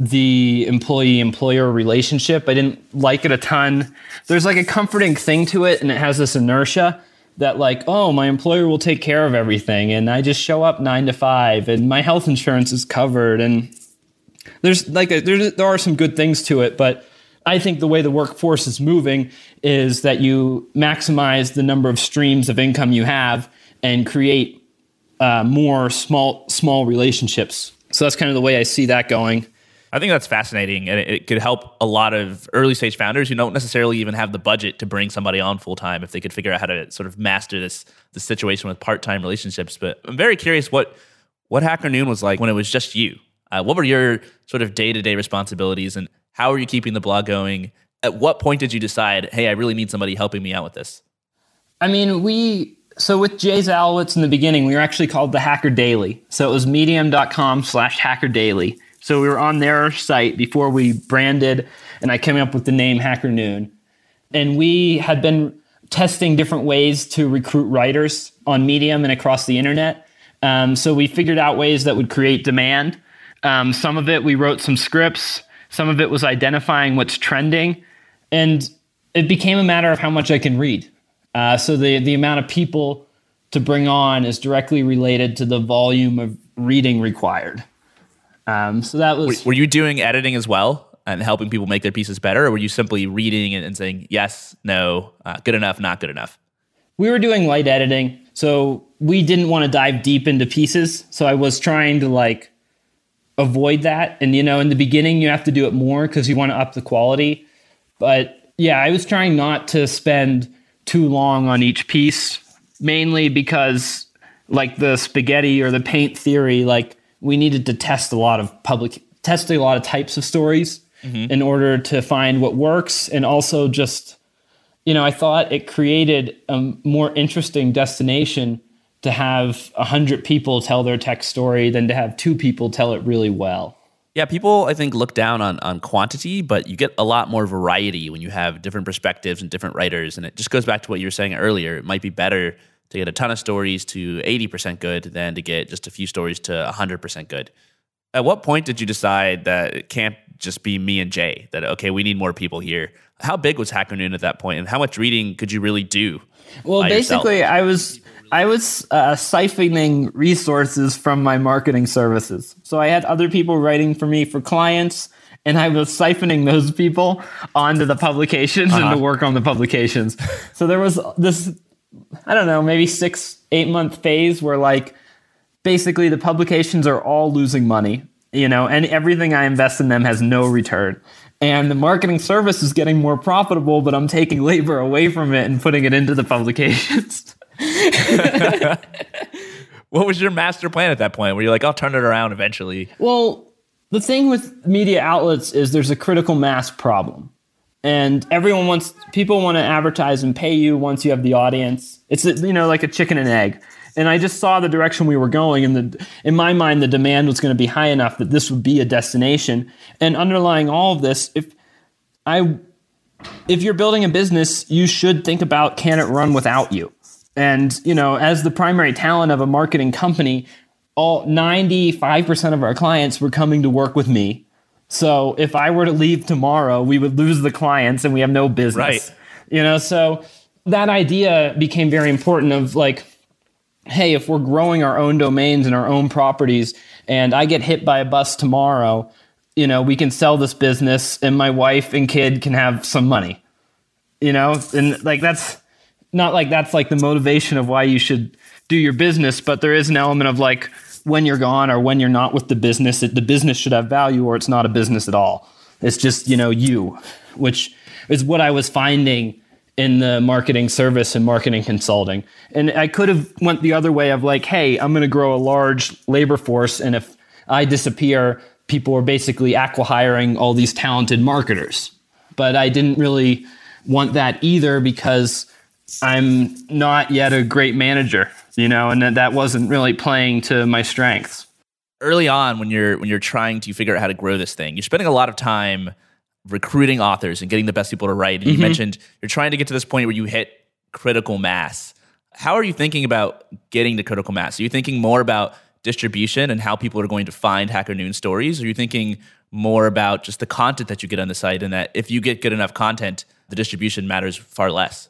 the employee-employer relationship. I didn't like it a ton. There's like a comforting thing to it, and it has this inertia that like, oh, my employer will take care of everything, and I just show up nine to five, and my health insurance is covered. And there's like a, there, there are some good things to it, but I think the way the workforce is moving is that you maximize the number of streams of income you have and create uh, more small small relationships. So that's kind of the way I see that going. I think that's fascinating, and it could help a lot of early-stage founders who don't necessarily even have the budget to bring somebody on full-time if they could figure out how to sort of master this this situation with part-time relationships. But I'm very curious what what Hacker Noon was like when it was just you. Uh, what were your sort of day-to-day responsibilities, and how were you keeping the blog going? At what point did you decide, hey, I really need somebody helping me out with this? I mean, we... So with Jay Zalowitz in the beginning, we were actually called the Hacker Daily. So it was medium.com slash Hacker Daily. So we were on their site before we branded, and I came up with the name Hacker Noon. And we had been testing different ways to recruit writers on Medium and across the internet. Um, so we figured out ways that would create demand. Um, some of it, we wrote some scripts. Some of it was identifying what's trending. And it became a matter of how much I can read. Uh, so the, the amount of people to bring on is directly related to the volume of reading required. Um, so that was. Were you doing editing as well and helping people make their pieces better, or were you simply reading and, and saying yes, no, uh, good enough, not good enough? We were doing light editing, so we didn't want to dive deep into pieces. So I was trying to like avoid that, and you know, in the beginning, you have to do it more because you want to up the quality. But yeah, I was trying not to spend too long on each piece, mainly because like the spaghetti or the paint theory, like. We needed to test a lot of public, test a lot of types of stories mm-hmm. in order to find what works. And also just, you know, I thought it created a more interesting destination to have one hundred people tell their tech story than to have two people tell it really well. Yeah, people, I think, look down on, on quantity, but you get a lot more variety when you have different perspectives and different writers. And it just goes back to what you were saying earlier. It might be better to get a ton of stories to eighty percent good than to get just a few stories to one hundred percent good. At what point did you decide that it can't just be me and Jay, that, okay, we need more people here? How big was Hacker Noon at that point, and how much reading could you really do? Well, basically, yourself? I was I was uh, siphoning resources from my marketing services. So I had other people writing for me for clients, and I was siphoning those people onto the publications uh-huh. and the work on the publications. So there was this... I don't know, maybe six, eight month phase where like basically the publications are all losing money, you know, and everything I invest in them has no return. and the marketing service is getting more profitable, but I'm taking labor away from it and putting it into the publications. What was your master plan at that point? Were you like, I'll turn it around eventually? Well, the thing with media outlets is there's a critical mass problem. And everyone wants, people want to advertise and pay you once you have the audience. It's, you know, like a chicken and egg. And I just saw the direction we were going, and the, in my mind, the demand was going to be high enough that this would be a destination. And underlying all of this, if I, if you're building a business, you should think about, can it run without you? And, you know, as the primary talent of a marketing company, all ninety-five percent of our clients were coming to work with me. So if I were to leave tomorrow, we would lose the clients, and we have no business. Right. You know, so that idea became very important of like, hey, if we're growing our own domains and our own properties, and I get hit by a bus tomorrow, you know, we can sell this business and my wife and kid can have some money, you know? And like, that's not like, that's like the motivation of why you should do your business, but there is an element of like, when you're gone or when you're not with the business, it, the business should have value, or it's not a business at all. It's just, you know, you, which is what I was finding in the marketing service and marketing consulting. And I could have went the other way of like, hey, I'm going to grow a large labor force, and if I disappear, people are basically acqui-hiring all these talented marketers. But I didn't really want that either, because I'm not yet a great manager, you know, and that wasn't really playing to my strengths. Early on, when you're when you're trying to figure out how to grow this thing, you're spending a lot of time recruiting authors and getting the best people to write. And mm-hmm. you mentioned you're trying to get to this point where you hit critical mass. How are you thinking about getting to critical mass? Are you thinking more about distribution and how people are going to find Hacker Noon stories? Are you thinking more about just the content that you get on the site, and that if you get good enough content, the distribution matters far less?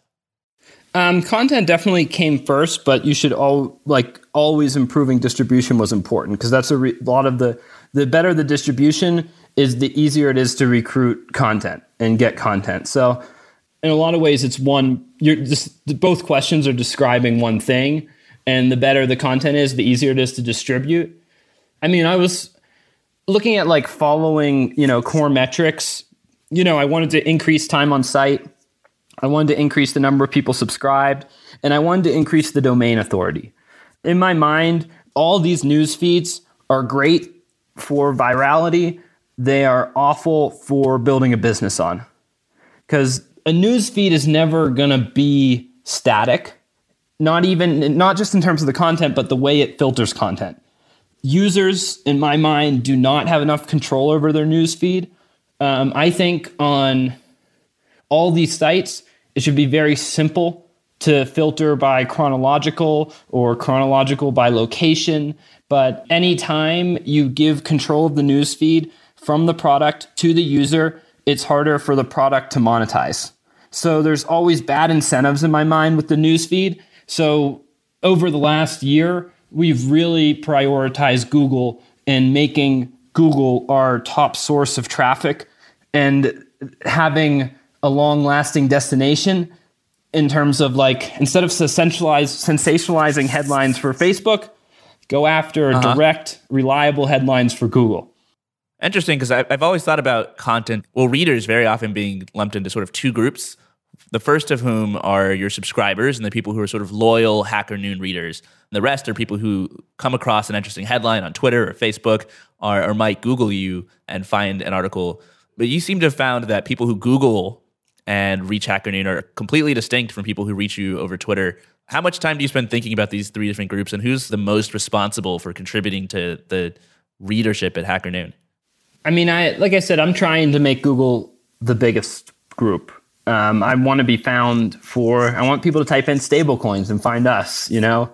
Um, content definitely came first, but you should all like always improving distribution was important, because that's a re- lot of the the better the distribution is, the easier it is to recruit content and get content. So in a lot of ways, it's one, you're just, both questions are describing one thing, and the better the content is, the easier it is to distribute. I mean, I was looking at like following, you know, core metrics. You know, I wanted to increase time on site. I wanted to increase the number of people subscribed, and I wanted to increase the domain authority. In my mind, all these news feeds are great for virality. They are awful for building a business on, because a news feed is never going to be static, not even, not just in terms of the content, but the way it filters content. Users, in my mind, do not have enough control over their news feed. Um, I think on all these sites, it should be very simple to filter by chronological or chronological by location. But anytime you give control of the newsfeed from the product to the user, it's harder for the product to monetize. So there's always bad incentives in my mind with the newsfeed. So over the last year, we've really prioritized Google and making Google our top source of traffic, and having a long-lasting destination in terms of like, instead of sensationalizing headlines for Facebook, go after uh-huh. direct, reliable headlines for Google. Interesting, because I've always thought about content, well, readers very often being lumped into sort of two groups, the first of whom are your subscribers and the people who are sort of loyal Hacker Noon readers. And the rest are people who come across an interesting headline on Twitter or Facebook, or, or might Google you and find an article. But you seem to have found that people who Google and reach Hacker Noon are completely distinct from people who reach you over Twitter. How much time do you spend thinking about these three different groups, and who's the most responsible for contributing to the readership at Hacker Noon? I mean, I like I said, I'm trying to make Google the biggest group. Um, I want to be found for, I want people to type in stablecoins and find us, you know?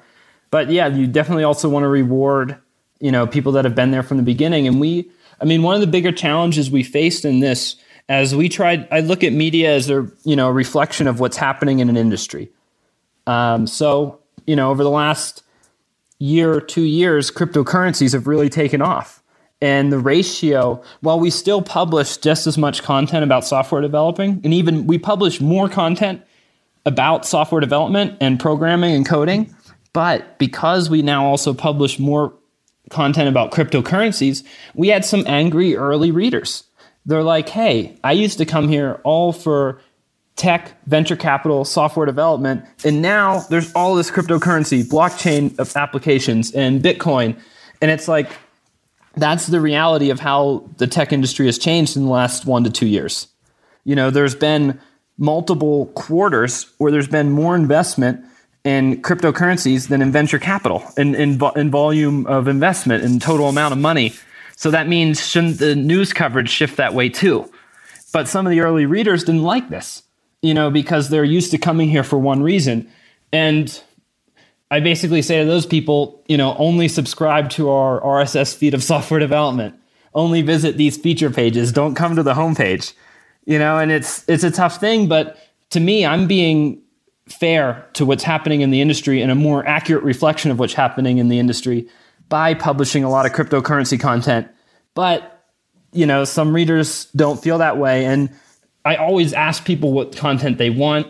But yeah, you definitely also want to reward, you know, people that have been there from the beginning. And we, I mean, one of the bigger challenges we faced in this, as we tried, I look at media as a, you know, reflection of what's happening in an industry. Um, so, you know, over the last year or two years, cryptocurrencies have really taken off. And the ratio, while we still publish just as much content about software developing, and even we publish more content about software development and programming and coding, but because we now also publish more content about cryptocurrencies, we had some angry early readers. They're like, hey, I used to come here all for tech, venture capital, software development, and now there's all this cryptocurrency, blockchain of applications, and Bitcoin. And it's like, that's the reality of how the tech industry has changed in the last one to two years. You know, there's been multiple quarters where there's been more investment in cryptocurrencies than in venture capital, in, in, in volume of investment, in total amount of money. So that means, shouldn't the news coverage shift that way too? But some of the early readers didn't like this, you know, because they're used to coming here for one reason. And I basically say to those people, you know, only subscribe to our R S S feed of software development. Only visit these feature pages. Don't come to the homepage, you know, and it's it's a tough thing. But to me, I'm being fair to what's happening in the industry and a more accurate reflection of what's happening in the industry by publishing a lot of cryptocurrency content. But, you know, some readers don't feel that way. And I always ask people what content they want,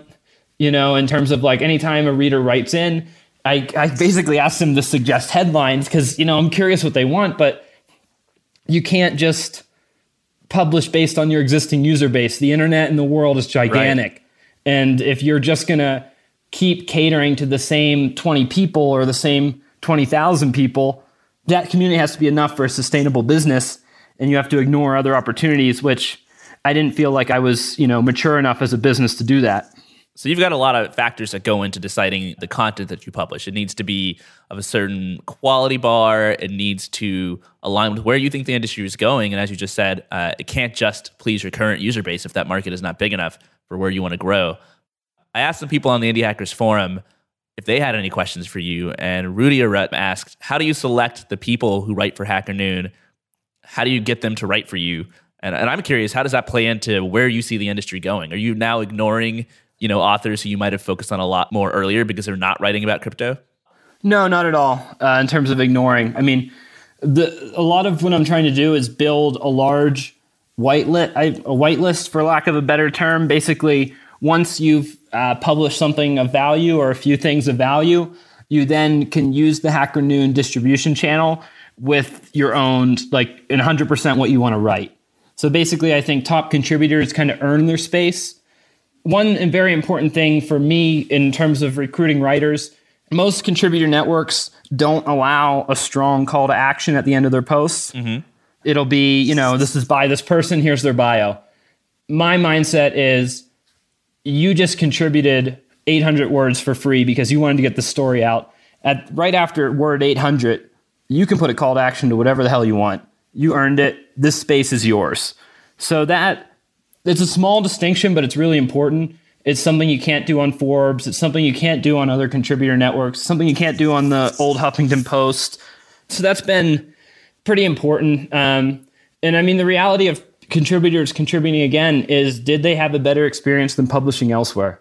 you know, in terms of like anytime a reader writes in, I, I basically ask them to suggest headlines because, you know, I'm curious what they want, but you can't just publish based on your existing user base. The internet and the world is gigantic. Right. And if you're just going to keep catering to the same twenty people or the same twenty thousand people, that community has to be enough for a sustainable business, and you have to ignore other opportunities, which I didn't feel like I was, you know, mature enough as a business to do that. So you've got a lot of factors that go into deciding the content that you publish. It needs to be of a certain quality bar. It needs to align with where you think the industry is going. And as you just said, uh, it can't just please your current user base if that market is not big enough for where you want to grow. I asked some people on the Indie Hackers forum if they had any questions for you, and Rudy Arut asked, how do you select the people who write for Hacker Noon? How do you get them to write for you? And, and I'm curious, how does that play into where you see the industry going? Are you now ignoring, you know, authors who you might have focused on a lot more earlier because they're not writing about crypto? No, not at all, uh, in terms of ignoring. I mean, the, a lot of what I'm trying to do is build a large whitelist, a whitelist for lack of a better term. Basically, once you've uh, published something of value or a few things of value, you then can use the Hacker Noon distribution channel with your own, like, one hundred percent what you want to write. So basically, I think top contributors kind of earn their space. One very important thing for me in terms of recruiting writers, most contributor networks don't allow a strong call to action at the end of their posts. Mm-hmm. It'll be, you know, this is by this person, here's their bio. My mindset is, you just contributed eight hundred words for free because you wanted to get the story out. At right after word eight hundred, you can put a call to action to whatever the hell you want. You earned it. This space is yours. So that... it's a small distinction, but it's really important. It's something you can't do on Forbes. It's something you can't do on other contributor networks. Something you can't do on the old Huffington Post. So that's been pretty important. Um, and I mean, the reality of contributors contributing again is, did they have a better experience than publishing elsewhere?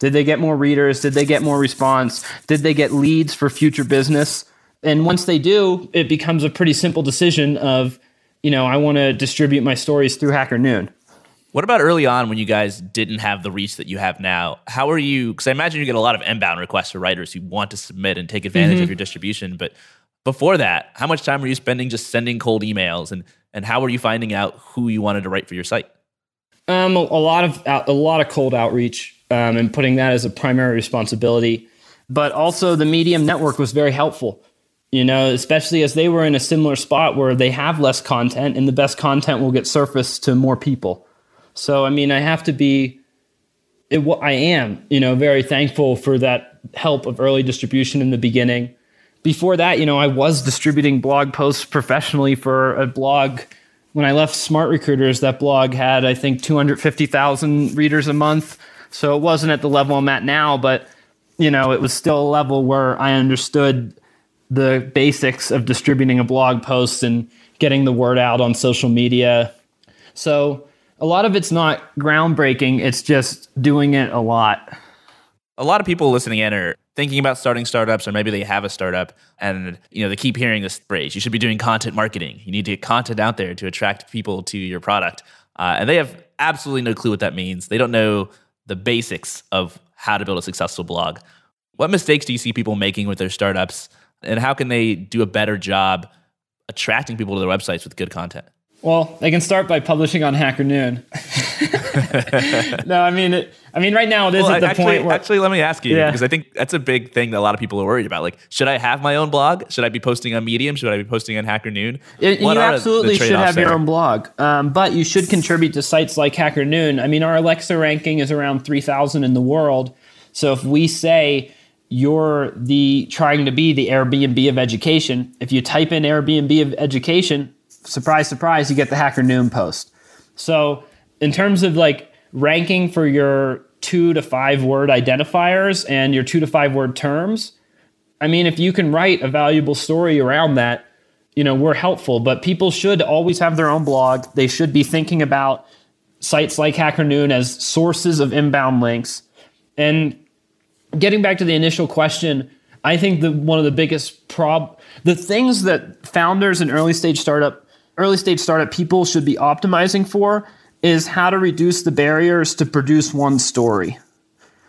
Did they get more readers? Did they get more response? Did they get leads for future business? And once they do, it becomes a pretty simple decision of, you know, I want to distribute my stories through Hacker Noon. What about early on when you guys didn't have the reach that you have now? How are you, because I imagine you get a lot of inbound requests for writers who want to submit and take advantage mm-hmm. of your distribution. But before that, how much time were you spending just sending cold emails? And and how were you finding out who you wanted to write for your site? Um, a, a lot of out, a lot of cold outreach um, and putting that as a primary responsibility. But also the Medium network was very helpful, you know, especially as they were in a similar spot where they have less content and the best content will get surfaced to more people. So, I mean, I have to be, it, I am, you know, very thankful for that help of early distribution in the beginning. Before that, you know, I was distributing blog posts professionally for a blog. When I left Smart Recruiters, that blog had, I think, two hundred fifty thousand readers a month. So it wasn't at the level I'm at now, but, you know, it was still a level where I understood the basics of distributing a blog post and getting the word out on social media. So... a lot of it's not groundbreaking. It's just doing it a lot. A lot of people listening in are thinking about starting startups, or maybe they have a startup and, you know, they keep hearing this phrase, you should be doing content marketing. You need to get content out there to attract people to your product. Uh, and they have absolutely no clue what that means. They don't know the basics of how to build a successful blog. What mistakes do you see people making with their startups, and how can they do a better job attracting people to their websites with good content? Well, they can start by publishing on Hacker Noon. No, I mean, it, I mean, right now it is well, at the actually, point where... Actually, let me ask you, yeah. because I think that's a big thing that a lot of people are worried about. Like, should I have my own blog? Should I be posting on Medium? Should I be posting on Hacker Noon? It, you absolutely should have there? your own blog, um, but you should contribute to sites like Hacker Noon. I mean, our Alexa ranking is around three thousand in the world. So if we say... you're the trying to be the Airbnb of education. If you type in Airbnb of education, surprise, surprise, you get the Hacker Noon post. So in terms of like ranking for your two to five word identifiers and your two to five word terms, I mean, if you can write a valuable story around that, you know, we're helpful. But people should always have their own blog. They should be thinking about sites like Hacker Noon as sources of inbound links. And getting back to the initial question, I think the one of the biggest prob the things that founders and early stage startup early stage startup people should be optimizing for is how to reduce the barriers to produce one story.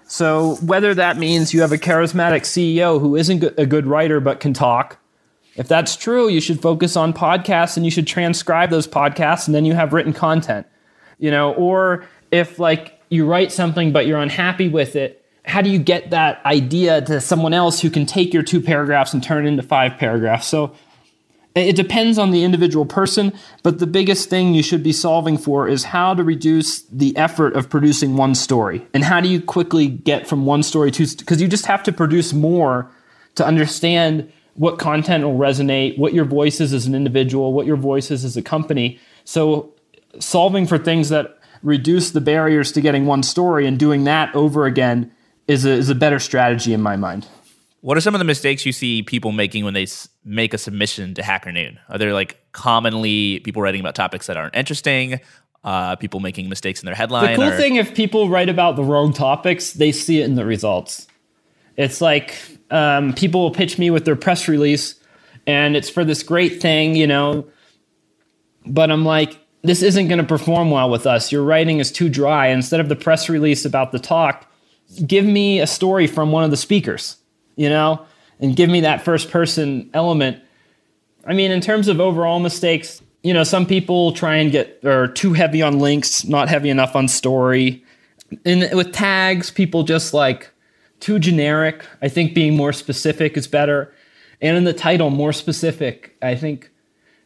So whether that means you have a charismatic C E O who isn't a good writer but can talk, if that's true, you should focus on podcasts and you should transcribe those podcasts and then you have written content. You know, or if like you write something but you're unhappy with it, how do you get that idea to someone else who can take your two paragraphs and turn it into five paragraphs? So it depends on the individual person, but the biggest thing you should be solving for is how to reduce the effort of producing one story. And how do you quickly get from one story to, because you just have to produce more to understand what content will resonate, what your voice is as an individual, what your voice is as a company. So solving for things that reduce the barriers to getting one story and doing that over again is a, is a better strategy in my mind. What are some of the mistakes you see people making when they s- make a submission to Hacker Noon? Are there like commonly people writing about topics that aren't interesting, uh, people making mistakes in their headline? The cool or- thing, if people write about the wrong topics, they see it in the results. It's like um, people will pitch me with their press release and it's for this great thing, you know, but I'm like, this isn't going to perform well with us. Your writing is too dry. Instead of the press release about the talk, give me a story from one of the speakers, you know, and give me that first person element. I mean, in terms of overall mistakes, you know, some people try and get are too heavy on links, not heavy enough on story. And with tags, people just like too generic. I think being more specific is better. And in the title, more specific, I think.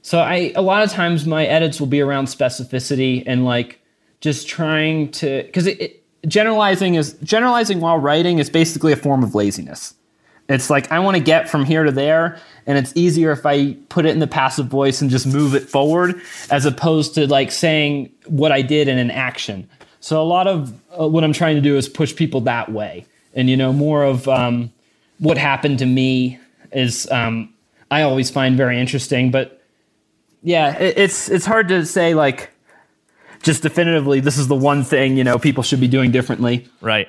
So I a lot of times my edits will be around specificity and like just trying to, because it, it Generalizing is generalizing while writing is basically a form of laziness. It's like I want to get from here to there, and it's easier if I put it in the passive voice and just move it forward, as opposed to like saying what I did in an action. So a lot of uh, what I'm trying to do is push people that way, and you know more of um, what happened to me is um, I always find very interesting. But yeah, it, it's it's hard to say like. Just definitively, this is the one thing, you know, people should be doing differently. Right.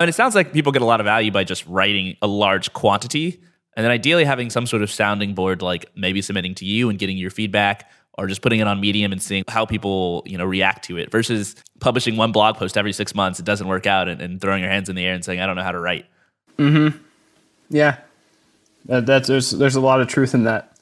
And it sounds like people get a lot of value by just writing a large quantity and then ideally having some sort of sounding board, like maybe submitting to you and getting your feedback or just putting it on Medium and seeing how people, you know, react to it versus publishing one blog post every six months. It doesn't work out and, and throwing your hands in the air and saying, I don't know how to write. Mm-hmm. Yeah. Uh, that's there's there's a lot of truth in that.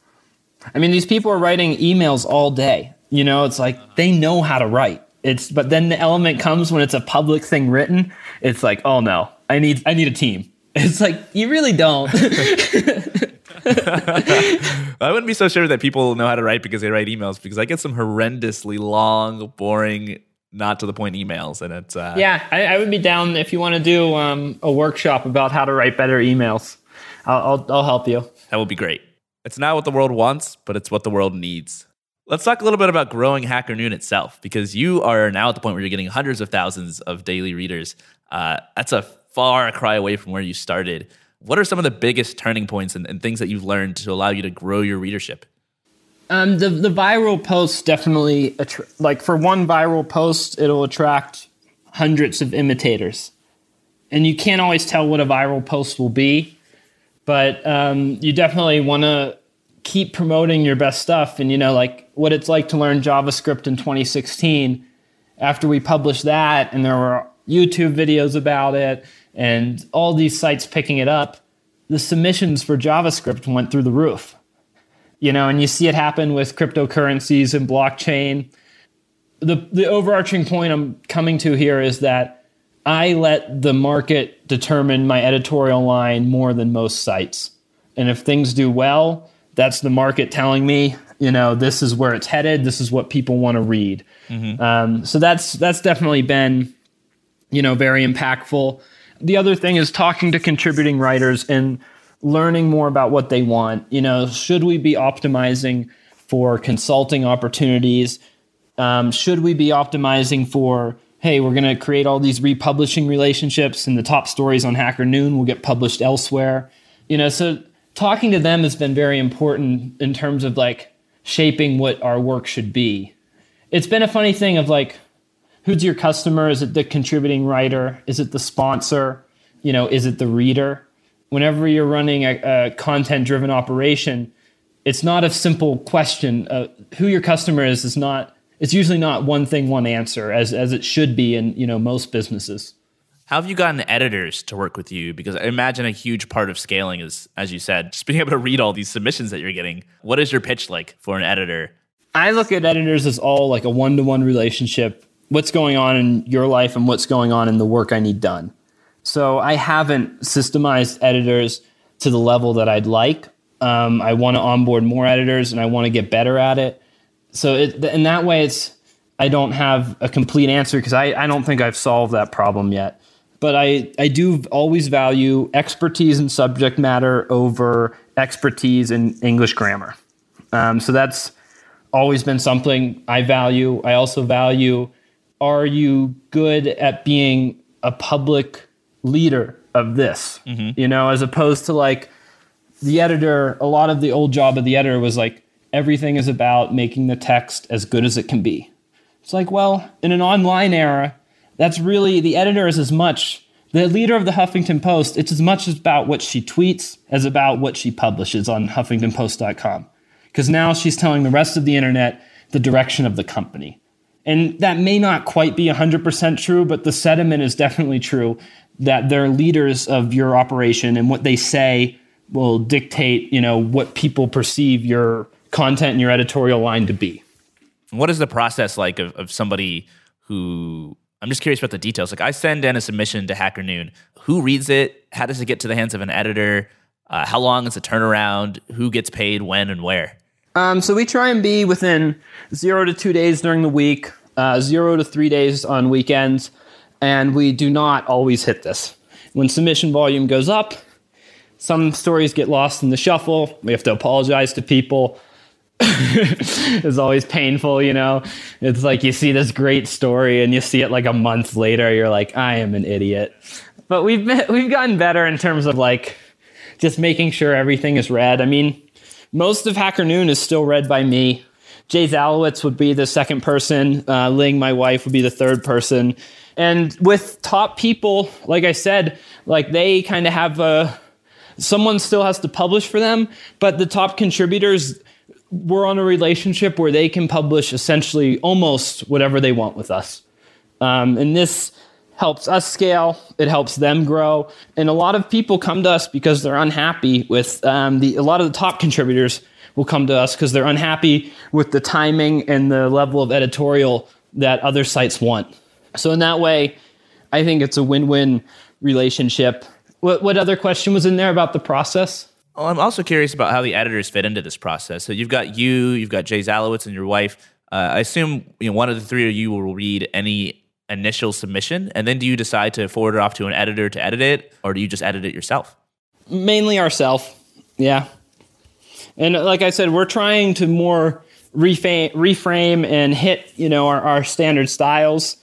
I mean, these people are writing emails all day. You know, it's like they know how to write. It's but then the element comes when it's a public thing written. It's like, oh no, I need I need a team. It's like you really don't. I wouldn't be so sure that people know how to write because they write emails. Because I get some horrendously long, boring, not to the point emails, and it's uh, yeah. I, I would be down if you want to do um, a workshop about how to write better emails. I'll, I'll I'll help you. That would be great. It's not what the world wants, but it's what the world needs. Let's talk a little bit about growing Hacker Noon itself, because you are now at the point where you're getting hundreds of thousands of daily readers. Uh, that's a far cry away from where you started. What are some of the biggest turning points and, and things that you've learned to allow you to grow your readership? Um, the, the viral posts definitely, attra- like for one viral post, it'll attract hundreds of imitators. And you can't always tell what a viral post will be, but um, you definitely want to keep promoting your best stuff. And, you know, like what it's like to learn JavaScript in twenty sixteen, after we published that and there were YouTube videos about it and all these sites picking it up, the submissions for JavaScript went through the roof. you know, and you see it happen with cryptocurrencies and blockchain. The the overarching point I'm coming to here is that I let the market determine my editorial line more than most sites. And if things do well, that's the market telling me, you know, this is where it's headed. This is what people want to read. Mm-hmm. Um, so that's that's definitely been, you know, very impactful. The other thing is talking to contributing writers and learning more about what they want. You know, should we be optimizing for consulting opportunities? Um, should we be optimizing for, hey, we're going to create all these republishing relationships and the top stories on Hacker Noon will get published elsewhere? You know, so talking to them has been very important in terms of like shaping what our work should be. It's been a funny thing of like, who's your customer? Is it the contributing writer? Is it the sponsor? You know, is it the reader? Whenever you're running a, a content-driven operation, it's not a simple question. Uh, who your customer is is not. It's usually not one thing, one answer, as as it should be in, you know, most businesses. How have you gotten editors to work with you? Because I imagine a huge part of scaling is, as you said, just being able to read all these submissions that you're getting. What is your pitch like for an editor? I look at editors as all like a one-to-one relationship. What's going on in your life and what's going on in the work I need done. So I haven't systemized editors to the level that I'd like. Um, I want to onboard more editors and I want to get better at it. So it, in that way, it's I don't have a complete answer because I, I don't think I've solved that problem yet. But I, I do always value expertise in subject matter over expertise in English grammar. Um, so that's always been something I value. I also value, are you good at being a public leader of this? Mm-hmm. You know, as opposed to like the editor, a lot of the old job of the editor was like, everything is about making the text as good as it can be. It's like, well, in an online era, that's really, the editor is as much, the leader of the Huffington Post, it's as much about what she tweets as about what she publishes on huffington post dot com. Because now she's telling the rest of the internet the direction of the company. And that may not quite be one hundred percent true, but the sentiment is definitely true that they're leaders of your operation and what they say will dictate, you know, what people perceive your content and your editorial line to be. What is the process like of, of somebody who... I'm just curious about the details. Like, I send in a submission to Hacker Noon. Who reads it? How does it get to the hands of an editor? Uh, how long is the turnaround? Who gets paid when and where? Um, so we try and be within zero to two days during the week, uh, zero to three days on weekends, and we do not always hit this. When submission volume goes up, some stories get lost in the shuffle. We have to apologize to people. It's always painful, you know. It's like you see this great story and you see it like a month later, you're like, I am an idiot. But we've been, we've gotten better in terms of like just making sure everything is read. I mean, most of Hacker Noon is still read by me. Jay Zalowitz would be the second person. Uh, Ling, my wife, would be the third person. And with top people, like I said, like they kind of have a... Someone still has to publish for them, but the top contributors... We're on a relationship where they can publish essentially almost whatever they want with us. Um, and this helps us scale. It helps them grow. And a lot of people come to us because they're unhappy with um, the, a lot of the top contributors will come to us because they're unhappy with the timing and the level of editorial that other sites want. So in that way, I think it's a win-win relationship. What, what other question was in there about the process? Well, I'm also curious about how the editors fit into this process. So you've got you, you've got Jay Zalowitz and your wife. Uh, I assume you know, one of the three of you will read any initial submission, and then do you decide to forward it off to an editor to edit it, or do you just edit it yourself? Mainly ourselves, yeah. And like I said, we're trying to more reframe, reframe and hit you know our, our standard styles.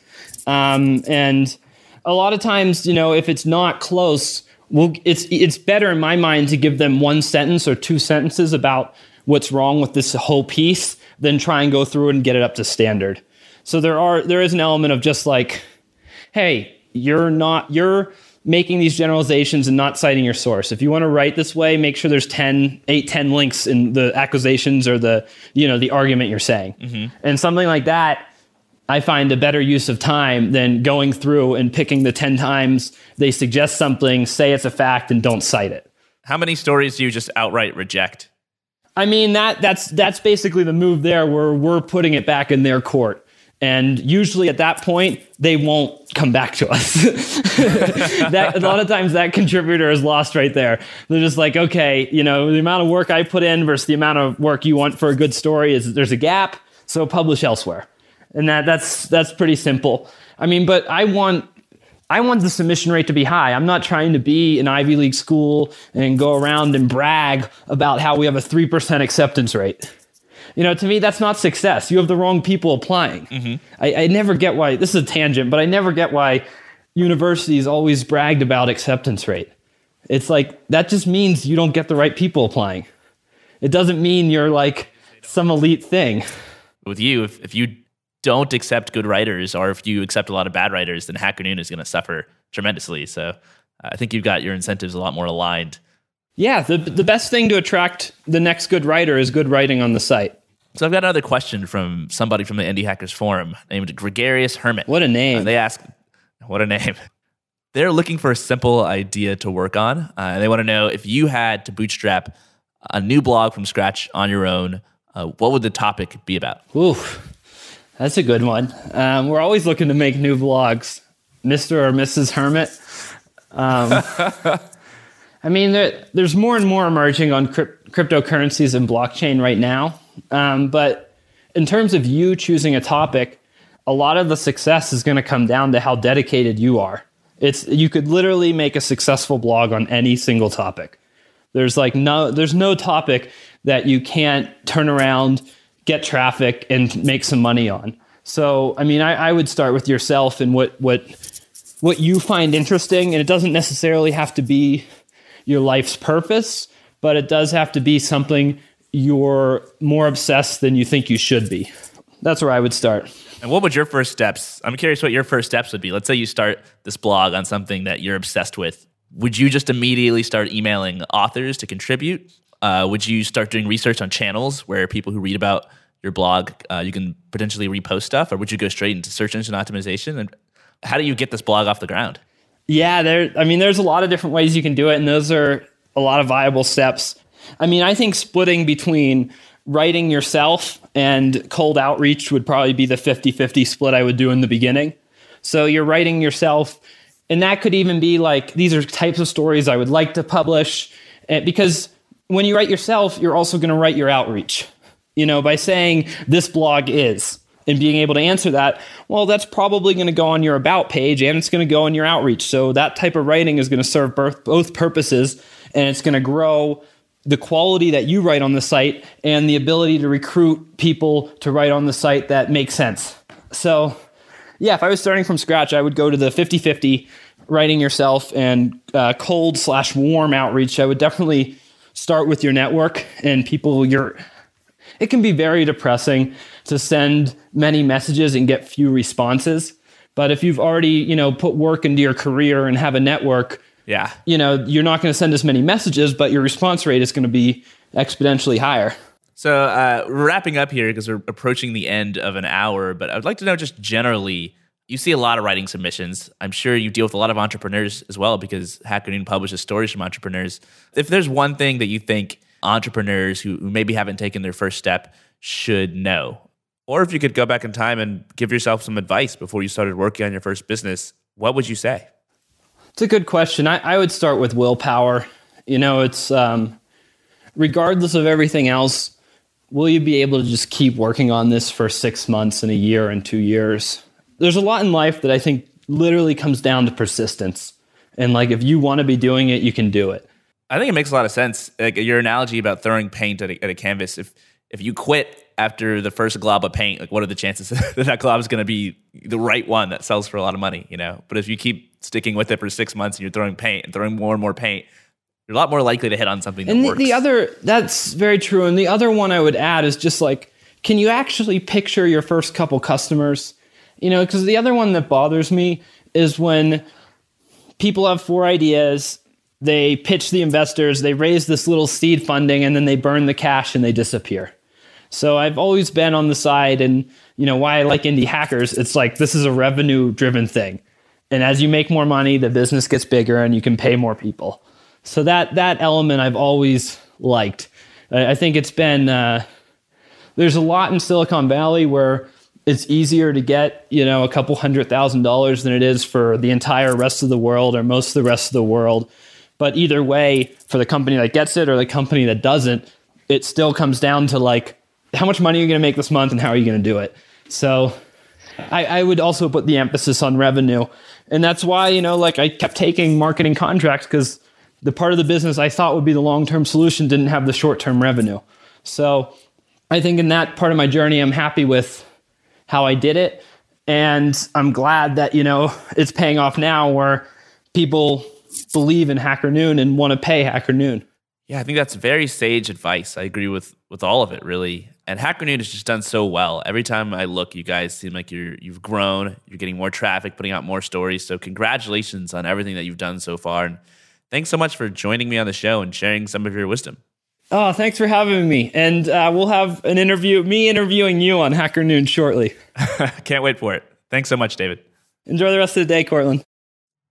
Um, and a lot of times, you know, if it's not close. Well, it's it's better in my mind to give them one sentence or two sentences about what's wrong with this whole piece than try and go through and get it up to standard. So there are there is an element of just like, hey, you're not you're making these generalizations and not citing your source. If you want to write this way, make sure there's ten, eight, ten links in the accusations or the you know the argument you're saying, mm-hmm. and something like that. I find a better use of time than going through and picking the ten times they suggest something, say it's a fact, and don't cite it. How many stories do you just outright reject? I mean, that that's that's basically the move there, where we're putting it back in their court. And usually at that point, they won't come back to us. that, a lot of times that contributor is lost right there. They're just like, okay, you know, the amount of work I put in versus the amount of work you want for a good story, is there's a gap, so publish elsewhere. And that that's that's pretty simple. I mean, but I want I want the submission rate to be high. I'm not trying to be an Ivy League school and go around and brag about how we have a three percent acceptance rate. You know, to me, that's not success. You have the wrong people applying. Mm-hmm. I, I never get why, this is a tangent, but I never get why universities always bragged about acceptance rate. It's like, that just means you don't get the right people applying. It doesn't mean you're like some elite thing. With you, if, if you don't accept good writers, or if you accept a lot of bad writers, then Hacker Noon is going to suffer tremendously. So I think you've got your incentives a lot more aligned. Yeah, the the best thing to attract the next good writer is good writing on the site. So I've got another question from somebody from the Indie Hackers forum named Gregarious Hermit. What a name. Uh, they ask, what a name. They're looking for a simple idea to work on. Uh, and they want to know, if you had to bootstrap a new blog from scratch on your own, uh, what would the topic be about? Oof, that's a good one. Um, we're always looking to make new blogs, Mister or Missus Hermit. Um, I mean, there, there's more and more emerging on crypt- cryptocurrencies and blockchain right now. Um, but in terms of you choosing a topic, a lot of the success is going to come down to how dedicated you are. It's you could literally make a successful blog on any single topic. There's like no there's no topic that you can't turn around, get traffic, and make some money on. So I mean, I, I would start with yourself and what what what you find interesting, and it doesn't necessarily have to be your life's purpose, but it does have to be something you're more obsessed than you think you should be. That's where I would start. And what would your first steps, I'm curious what your first steps would be. Let's say you start this blog on something that you're obsessed with. Would you just immediately start emailing authors to contribute? Uh, would you start doing research on channels where people who read about your blog, uh, you can potentially repost stuff? Or would you go straight into search engine optimization? And how do you get this blog off the ground? Yeah, there. I mean, there's a lot of different ways you can do it, and those are a lot of viable steps. I mean, I think splitting between writing yourself and cold outreach would probably be the fifty-fifty split I would do in the beginning. So you're writing yourself, and that could even be like, these are types of stories I would like to publish. And because when you write yourself, you're also going to write your outreach, you know, by saying this blog is, and being able to answer that. Well, that's probably going to go on your about page, and it's going to go on your outreach. So that type of writing is going to serve both purposes, and it's going to grow the quality that you write on the site and the ability to recruit people to write on the site that makes sense. So yeah, if I was starting from scratch, I would go to the fifty-fifty writing yourself and uh, cold slash warm outreach. I would definitely start with your network and people you're, it can be very depressing to send many messages and get few responses. But if you've already, you know, put work into your career and have a network, yeah, you know, you're not going to send as many messages, but your response rate is going to be exponentially higher. So uh, wrapping up here, because we're approaching the end of an hour, but I'd like to know just generally, you see a lot of writing submissions. I'm sure you deal with a lot of entrepreneurs as well, because Hacker Noon publishes stories from entrepreneurs. If there's one thing that you think entrepreneurs who, who maybe haven't taken their first step should know, or if you could go back in time and give yourself some advice before you started working on your first business, what would you say? It's a good question. I, I would start with willpower. You know, it's um, regardless of everything else, will you be able to just keep working on this for six months and a year and two years? There's a lot in life that I think literally comes down to persistence. And like, if you want to be doing it, you can do it. I think it makes a lot of sense. Like your analogy about throwing paint at a, at a canvas. If if you quit after the first glob of paint, like what are the chances that that glob is going to be the right one that sells for a lot of money? You know, but if you keep sticking with it for six months and you're throwing paint and throwing more and more paint, you're a lot more likely to hit on something that and the, works. The other, that's very true. And the other one I would add is just like, can you actually picture your first couple customers? You know, because the other one that bothers me is when people have four ideas, they pitch the investors, they raise this little seed funding, and then they burn the cash and they disappear. So I've always been on the side, and you know, why I like Indie Hackers, it's like, this is a revenue driven thing. And as you make more money, the business gets bigger and you can pay more people. So that that element I've always liked. I think it's been, uh, there's a lot in Silicon Valley where it's easier to get, you know, a couple hundred thousand dollars than it is for the entire rest of the world or most of the rest of the world. But either way, for the company that gets it or the company that doesn't, it still comes down to like, how much money are you going to make this month and how are you going to do it? So I, I would also put the emphasis on revenue. And that's why, you know, like I kept taking marketing contracts because the part of the business I thought would be the long-term solution didn't have the short-term revenue. So I think in that part of my journey, I'm happy with how I did it. And I'm glad that, you know, it's paying off now where people believe in Hacker Noon and want to pay Hacker Noon. Yeah, I think that's very sage advice. I agree with with all of it, really. And Hacker Noon has just done so well. Every time I look, you guys seem like you're, you've grown. You're getting more traffic, putting out more stories. So congratulations on everything that you've done so far. And thanks so much for joining me on the show and sharing some of your wisdom. Oh, thanks for having me. And uh, we'll have an interview, me interviewing you on Hacker Noon shortly. Can't wait for it. Thanks so much, David. Enjoy the rest of the day, Cortland.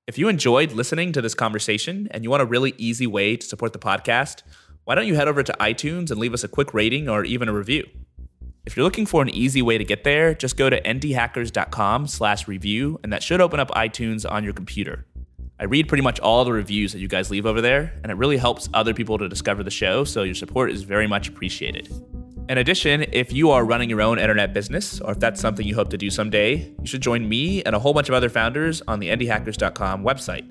If you enjoyed listening to this conversation and you want a really easy way to support the podcast, why don't you head over to iTunes and leave us a quick rating or even a review? If you're looking for an easy way to get there, just go to ndhackers.com slash review, and that should open up iTunes on your computer. I read pretty much all the reviews that you guys leave over there, and it really helps other people to discover the show, so your support is very much appreciated. In addition, if you are running your own internet business, or if that's something you hope to do someday, you should join me and a whole bunch of other founders on the indie hackers dot com website.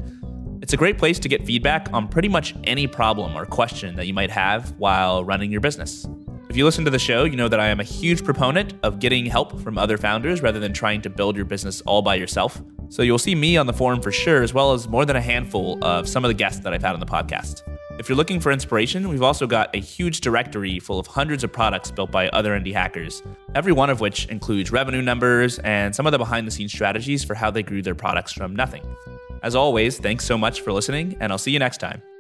It's a great place to get feedback on pretty much any problem or question that you might have while running your business. If you listen to the show, you know that I am a huge proponent of getting help from other founders rather than trying to build your business all by yourself. So you'll see me on the forum for sure, as well as more than a handful of some of the guests that I've had on the podcast. If you're looking for inspiration, we've also got a huge directory full of hundreds of products built by other indie hackers, every one of which includes revenue numbers and some of the behind-the-scenes strategies for how they grew their products from nothing. As always, thanks so much for listening, and I'll see you next time.